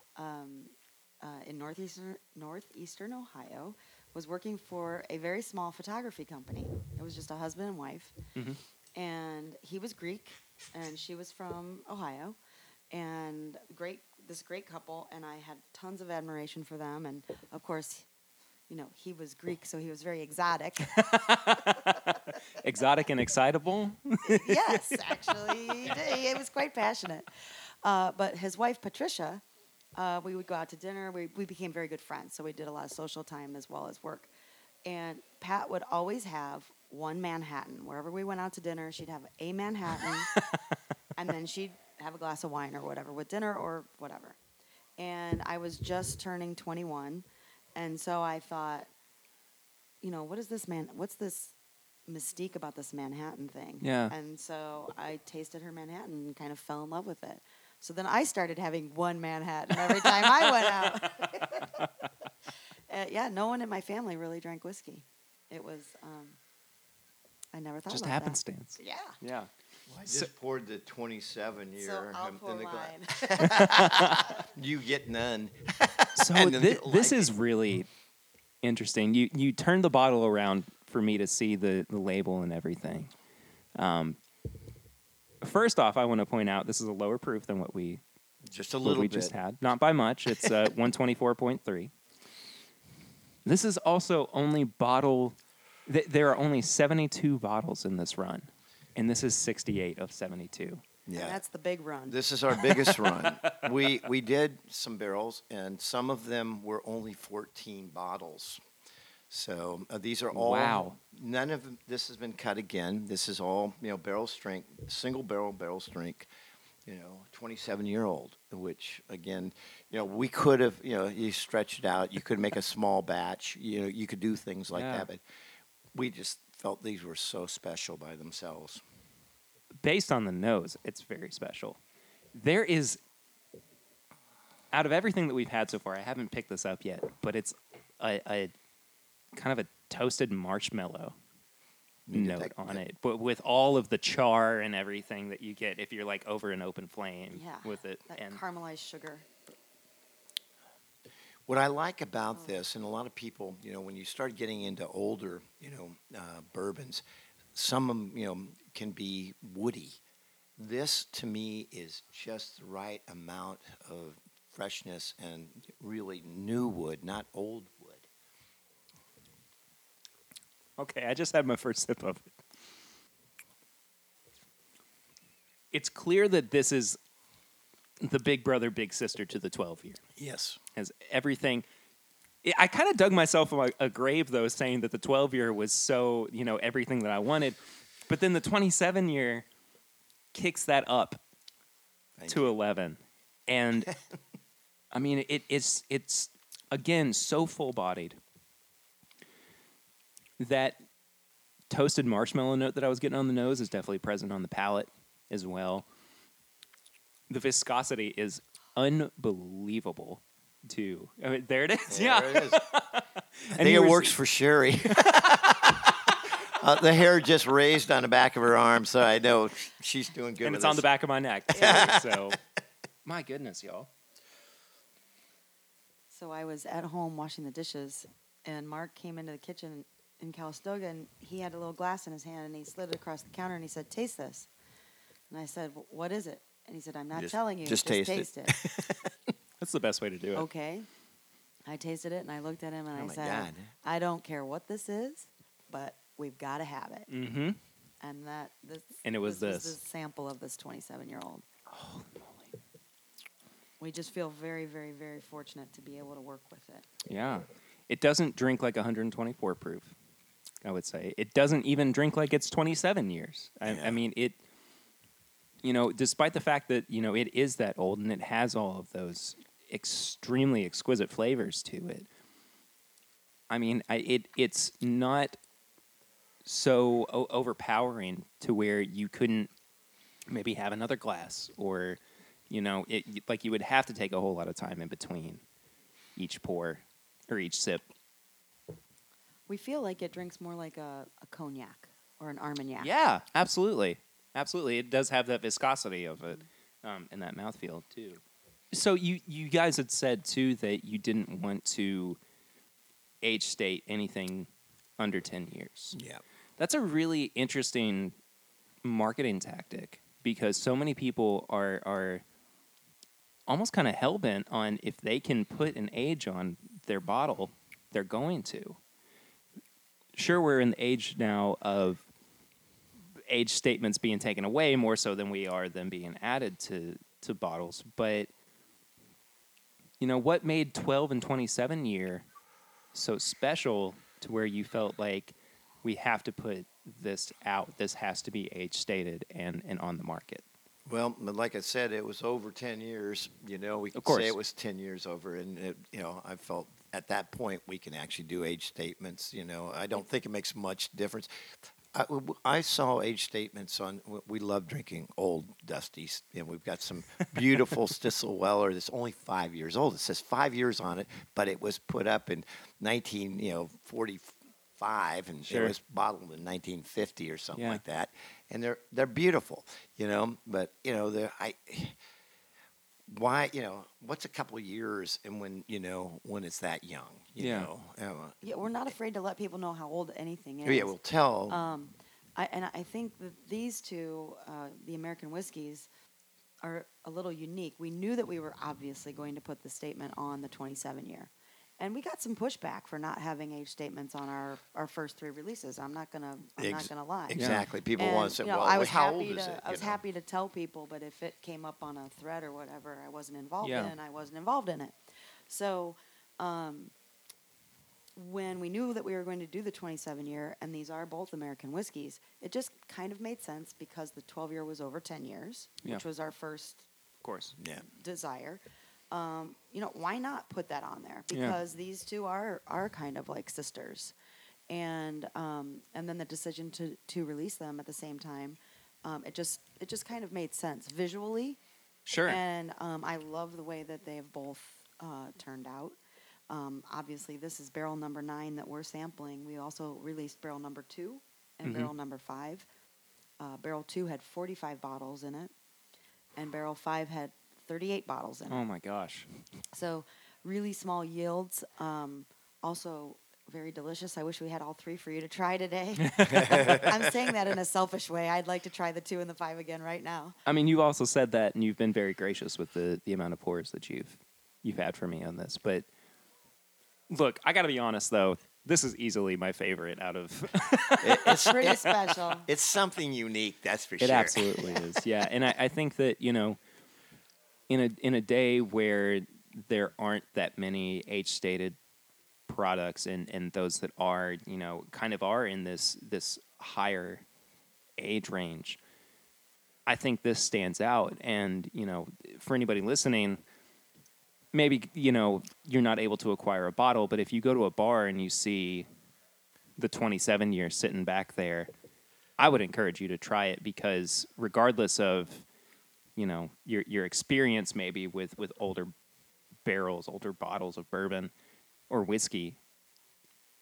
in northeastern Ohio was working for a very small photography company. It was just a husband and wife. Mm-hmm. And he was Greek, and she was from Ohio. And this great couple, and I had tons of admiration for them. And, of course, he was Greek, so he was very exotic. Exotic and excitable? Yes, actually. He was quite passionate. But his wife, Patricia, we would go out to dinner. We became very good friends, so we did a lot of social time as well as work. And Pat would always have one Manhattan. Wherever we went out to dinner, she'd have a Manhattan, and then she'd have a glass of wine or whatever with dinner or whatever. And I was just turning 21, and so I thought, what's this mystique about this Manhattan thing? Yeah. And so I tasted her Manhattan and kind of fell in love with it. So then I started having one Manhattan every time I went out. No one in my family really drank whiskey. It was, I never thought about that. Just happenstance. Yeah. Yeah. Well, I just poured the 27-year. So I'll pour mine. You get none. So this is really interesting. You turned the bottle around for me to see the label and everything. First off, I want to point out this is a lower proof than what we just had. Not by much. It's 124.3. This is also only bottle. There are only 72 bottles in this run. And this is 68 of 72. Yeah, and that's the big run. This is our biggest run. We did some barrels, and some of them were only 14 bottles. So these are all. Wow. None of this has been cut again. This is all barrel strength, single barrel strength. 27-year-old, which again, we could have. You stretch it out. You could make a small batch. You could do things like that, but we just felt these were so special by themselves. Based on the nose, it's very special. There is, out of everything that we've had so far, I haven't picked this up yet, but it's a kind of a toasted marshmallow note on it, but with all of the char and everything that you get if you're like over an open flame with it. That and caramelized sugar. What I like about this, and a lot of people, you know, when you start getting into older, you know, bourbons, some of them, you know, can be woody. This, to me, is just the right amount of freshness and really new wood, not old wood. Okay, I just had my first sip of it. It's clear that this is the big brother, big sister to the 12-year. Yes. As everything. I kind of dug myself a grave, though, saying that the 12-year was so, you know, everything that I wanted. But then the 27-year kicks that up to 11. And, I mean, it's again, so full-bodied. That toasted marshmallow note that I was getting on the nose is definitely present on the palate as well. The viscosity is unbelievable, too. I mean, there it is. There it is. I think it works for Sherry. The hair just raised on the back of her arm, so I know she's doing good. And it's on the back of my neck. So, my goodness, y'all. So I was at home washing the dishes, and Mark came into the kitchen in Calistoga, and he had a little glass in his hand, and he slid it across the counter, and he said, "Taste this." And I said, "What is it?" And he said, "I'm not telling you. Just taste it. That's the best way to do it. Okay. I tasted it, and I looked at him, and I said, God. "I don't care what this is, but we've got to have it." Mm-hmm. And it was the sample of this 27-year-old. Holy moly! We just feel very, very, very fortunate to be able to work with it. Yeah. It doesn't drink like 124 proof, I would say. It doesn't even drink like it's 27 years. I mean, it, you know, despite the fact that, you know, it is that old and it has all of those extremely exquisite flavors to it. I mean, it's not so overpowering to where you couldn't maybe have another glass or, you know, like you would have to take a whole lot of time in between each pour. Or each sip. We feel like it drinks more like a cognac or an Armagnac. Yeah, absolutely. Absolutely. It does have that viscosity of it and that mouthfeel, too. So you guys had said, too, that you didn't want to age state anything under 10 years. Yeah. That's a really interesting marketing tactic because so many people are almost kind of hell-bent on if they can put an age on their bottle, they're going to. Sure, we're in the age now of age statements being taken away more so than we are than being added to bottles, but you know, what made 12 and 27 year so special to where you felt like we have to put this out, this has to be age stated and on the market? Well, like I said, it was over 10 years. You know, we could say it was 10 years over. And, you know, I felt at that point we can actually do age statements. You know, I don't think it makes much difference. I saw age statements on, we love drinking old dusties. And we've got some beautiful Stitzel-Weller that's only 5 years old. It says 5 years on it, but it was put up in 1945, and it was bottled in 1950 or something like that. And they're beautiful, you know. But you know, why, you know, what's a couple of years, and when, you know, when it's that young, you know. Yeah, we're not afraid to let people know how old anything is. Yeah, we'll tell. I think that these two, the American whiskeys, are a little unique. We knew that we were obviously going to put the statement on the 27-year. And we got some pushback for not having age statements on our first three releases. I'm not gonna lie. Exactly. People want to say, "Well, how old is it?" I was happy to tell people, but if it came up on a thread or whatever, I wasn't involved in it. So, when we knew that we were going to do the 27-year, and these are both American whiskeys, it just kind of made sense because the 12-year was over 10 years, which was our first, of course, desire. You know, why not put that on there? Because these two are kind of like sisters. And then the decision to release them at the same time, it just kind of made sense visually. Sure. And I love the way that they have both turned out. Obviously, this is barrel number 9 that we're sampling. We also released barrel number 2 and barrel number 5. Barrel 2 had 45 bottles in it, and barrel 5 had 38 bottles in it. Oh, my gosh. So really small yields. Also very delicious. I wish we had all 3 for you to try today. I'm saying that in a selfish way. I'd like to try the 2 and the 5 again right now. I mean, you also said that, and you've been very gracious with the amount of pours that you've had for me on this. But look, I got to be honest, though. This is easily my favorite out of... It's pretty special. It's something unique, that's for sure. It absolutely is, yeah. And I think that, you know, in a day where there aren't that many age-stated products and those that are, you know, kind of are in this higher age range, I think this stands out. And, you know, for anybody listening... Maybe, you know, you're not able to acquire a bottle, but if you go to a bar and you see the 27-year sitting back there, I would encourage you to try it, because regardless of, you know, your experience maybe with older barrels, older bottles of bourbon or whiskey,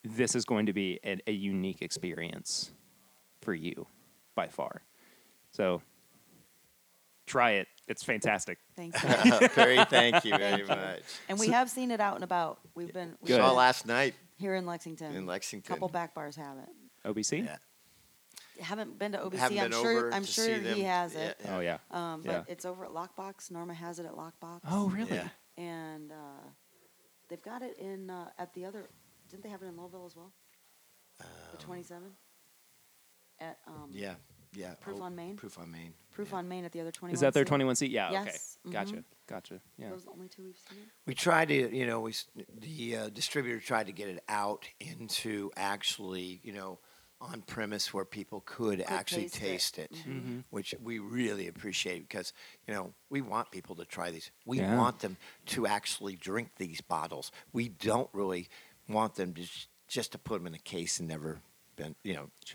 this is going to be a unique experience for you by far. So try it. It's fantastic. Thanks. Perry, thank you very much. And we have seen it out and about. We saw last night. Here in Lexington. A couple back bars have it. OBC? Yeah. Haven't been to OBC. I'm sure he has it. Yeah. Oh, yeah. But it's over at Lockbox. Norma has it at Lockbox. Oh, really? Yeah. And they've got it in at the other... Didn't they have it in Louisville as well? The 27? At... yeah. Yeah, Proof on Main. Proof on Main at the other 21. Is that their 21C? Yeah. Yes. Okay. Mm-hmm. Gotcha. Yeah. Those are the only 2 we've seen. We tried to, you know, the distributor tried to get it out into actually, you know, on premise where people could actually taste it. Mm-hmm. Which we really appreciate, because, you know, we want people to try these. We want them to actually drink these bottles. We don't really want them to just to put them in a case and never.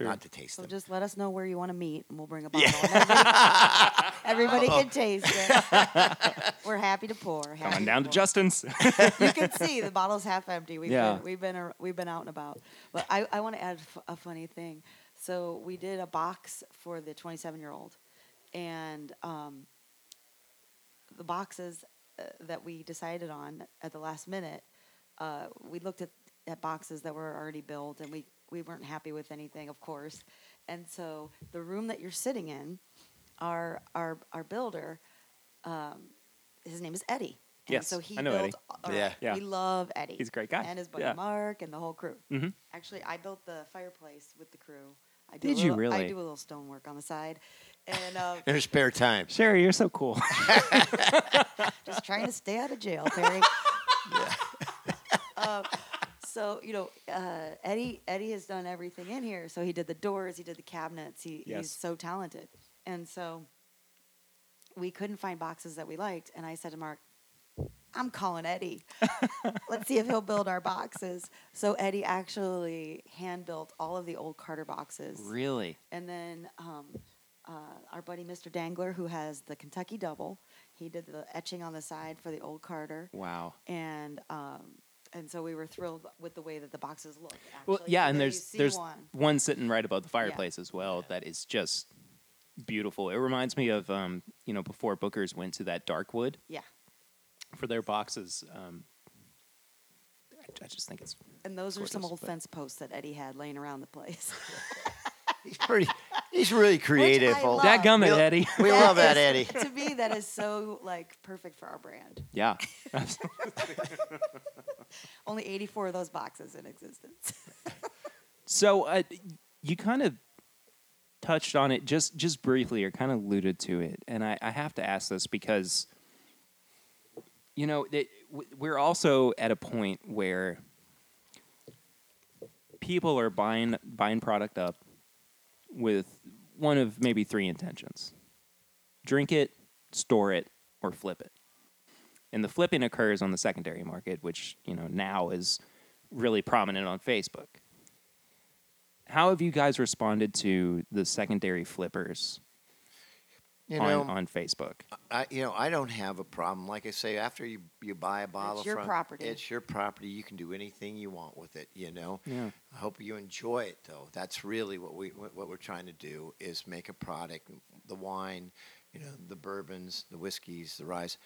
Not to taste them. So just let us know where you want to meet, and we'll bring a bottle. Yeah. Everybody can taste it. We're happy to pour. Coming down to Justin's. You can see the bottle's half empty. We've been out and about. But I want to add a funny thing. So we did a box for the 27-year-old, and the boxes that we decided on at the last minute, we looked at boxes that were already built, and we weren't happy with anything, of course. And so the room that you're sitting in, our builder, his name is Eddie. And yes, so he I know built, Eddie. We love Eddie. He's a great guy. And his buddy Mark and the whole crew. Mm-hmm. Actually, I built the fireplace with the crew. Did you really? I do a little stonework on the side. And in her spare time. Sherry, you're so cool. Just trying to stay out of jail, Perry. Yeah. So, you know, Eddie has done everything in here. So he did the doors, he did the cabinets. He's so talented. And so we couldn't find boxes that we liked. And I said to Mark, I'm calling Eddie. Let's see if he'll build our boxes. So Eddie actually hand-built all of the old Carter boxes. Really? And then our buddy Mr. Dangler, who has the Kentucky Double, he did the etching on the side for the old Carter. Wow. And so we were thrilled with the way that the boxes look. Actually. Well, yeah, and there's one sitting right above the fireplace as well that is just beautiful. It reminds me of, you know, before Booker's went to that Darkwood. Yeah. For their boxes. I just think it's And those gorgeous, are some old fence posts that Eddie had laying around the place. He's really creative. Dadgummit, Eddie. We love that, Eddie. To me, that is so, like, perfect for our brand. Yeah. Absolutely. Only 84 of those boxes in existence. So you kind of touched on it just briefly, or kind of alluded to it. And I have to ask this because, you know, we're also at a point where people are buying product up with one of maybe 3 intentions. Drink it, store it, or flip it. And the flipping occurs on the secondary market, which, you know, now is really prominent on Facebook. How have you guys responded to the secondary flippers? on Facebook. I don't have a problem. Like I say, after you buy a bottle, it's your property. You can do anything you want with it. Yeah. I hope you enjoy it though. That's really what we're trying to do is make a product, the wine, the bourbons, the whiskeys, the ryes.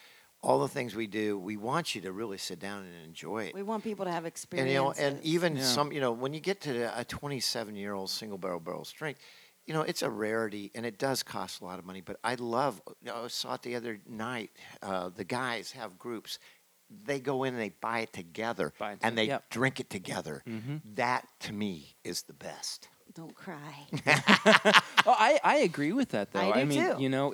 All the things we do, we want you to really sit down and enjoy it. We want people to have experiences. When you get to a 27-year-old single barrel strength, it's a rarity, and it does cost a lot of money. But I saw it the other night. The guys have groups. They go in and they buy it together, and they drink it together. Mm-hmm. That, to me, is the best. Don't cry. Well, I agree with that, though. I do too.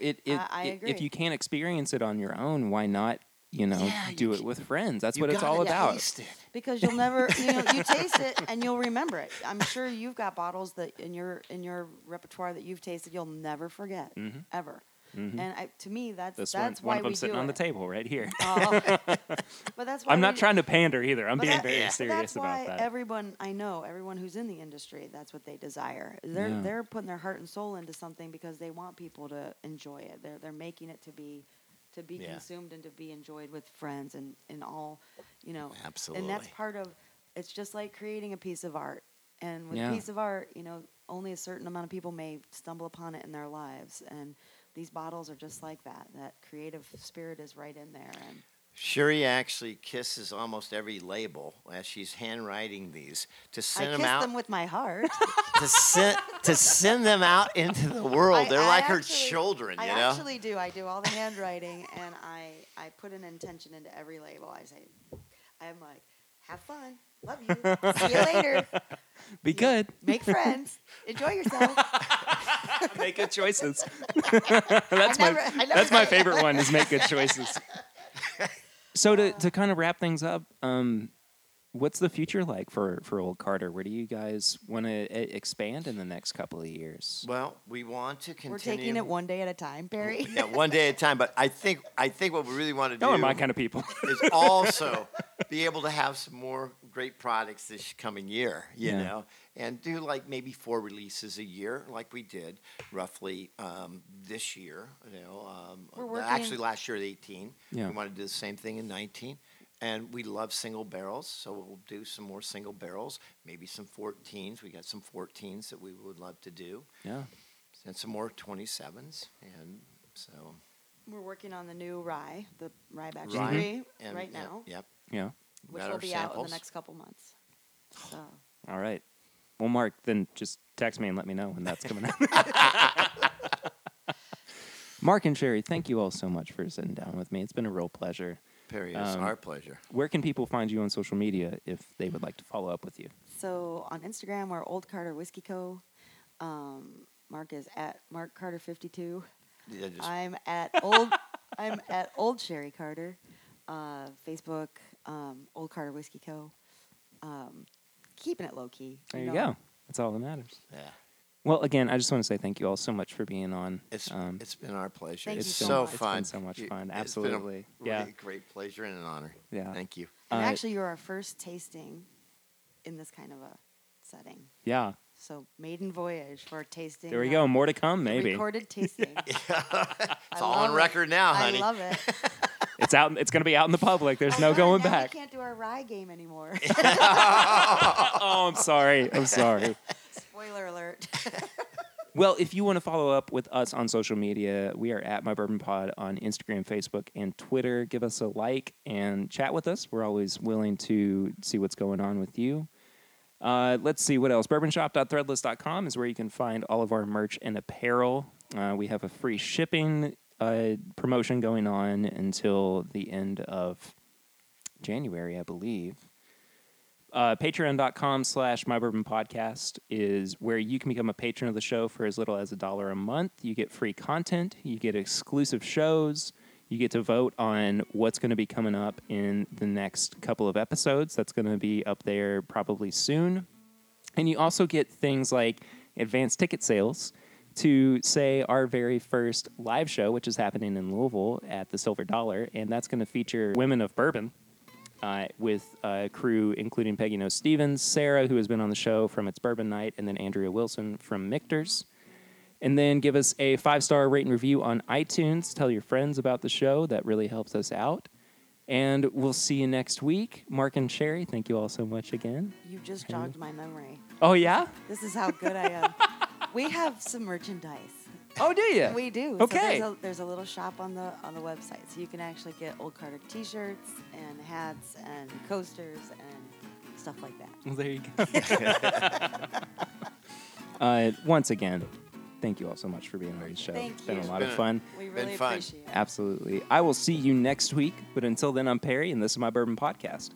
If you can't experience it on your own, why not, do it with friends? That's what it's all about. Taste it. Because you'll never, you taste it and you'll remember it. I'm sure you've got bottles that in your repertoire that you've tasted you'll never forget, mm-hmm. ever. Mm-hmm. And to me, that's why we do it. One of them sitting on the table right here. But that's why I'm not trying to pander either. I'm being very serious about that. That's why everyone who's in the industry, that's what they desire. They're putting their heart and soul into something because they want people to enjoy it. They're making it to be consumed and to be enjoyed with friends and all, Absolutely. And that's part of. It's just like creating a piece of art. And with a piece of art, only a certain amount of people may stumble upon it in their lives and. These bottles are just like that. That creative spirit is right in there. And Sherry actually kisses almost every label as she's handwriting these to send them out. I kiss them with my heart. to send them out into the world. They're her children. I actually do. I do all the handwriting, and I put an intention into every label. I say, I'm like, have fun. Love you. See you later. Be good. Make friends. Enjoy yourself. Make good choices. That's my favorite one is make good choices. So to kind of wrap things up, what's the future like for Old Carter? Where do you guys want to expand in the next couple of years? Well, we want to continue. We're taking it one day at a time, Barry. Yeah, one day at a time. But I think what we really want to do. Don't worry, my kind of people. Is also be able to have some more great products this coming year, and do like maybe 4 releases a year, like we did roughly this year. Last year at 18, we want to do the same thing in 19, and we love single barrels, so we'll do some more single barrels, maybe some 14s. We got some 14s that we would love to do, and some more 27s, and so we're working on the new rye, the Ryeback Rye, right now. Yep. Which will be samples out in the next couple months. So. All right. Well, Mark, then just text me and let me know when that's coming out. Mark and Sherry, thank you all so much for sitting down with me. It's been a real pleasure. Perry, it's our pleasure. Where can people find you on social media if they would like to follow up with you? So on Instagram, we're Old Carter Whiskey Co. Mark is at Mark Carter 52. Yeah, I'm at Old Sherry Carter. Facebook. Old Carter Whiskey Co. Keeping it low key. There you go. That's all that matters. Yeah. Well, again, I just want to say thank you all so much for being on. It's been our pleasure. It's so fun. It's been so much fun. Absolutely. It's been a really great pleasure and an honor. Yeah. Thank you. And actually, you're our first tasting in this kind of a setting. Yeah. So maiden voyage for tasting. There we go. More to come, maybe. Recorded tasting. It's all on record now, honey. I love it. It's out. It's going to be out in the public. There's no going back. We can't do our rye game anymore. Oh, I'm sorry. Spoiler alert. Well, if you want to follow up with us on social media, we are at My Bourbon Pod on Instagram, Facebook, and Twitter. Give us a like and chat with us. We're always willing to see what's going on with you. Let's see what else. Bourbonshop.threadless.com is where you can find all of our merch and apparel. We have a free shipping promotion going on until the end of January, I believe. Patreon.com/MyBourbonPodcast is where you can become a patron of the show for as little as $1 a month. You get free content. You get exclusive shows. You get to vote on what's going to be coming up in the next couple of episodes. That's going to be up there probably soon. And you also get things like advanced ticket sales to, say, our very first live show, which is happening in Louisville at the Silver Dollar, and that's going to feature Women of Bourbon with a crew including Peggy Noe Stevens, Sarah, who has been on the show from It's Bourbon Night, and then Andrea Wilson from Michter's. And then give us a 5-star rate and review on iTunes. Tell your friends about the show. That really helps us out. And we'll see you next week. Mark and Sherry, thank you all so much again. You just jogged my memory. Oh, yeah? This is how good I am. We have some merchandise. Oh, do you? We do. Okay. So there's a little shop on the website, so you can actually get Old Carter T-shirts and hats and coasters and stuff like that. Well, there you go. Once again, thank you all so much for being on the show. Thank you. It's been a lot of fun. We really appreciate it. Absolutely. I will see you next week, but until then, I'm Perry, and this is my Bourbon Podcast.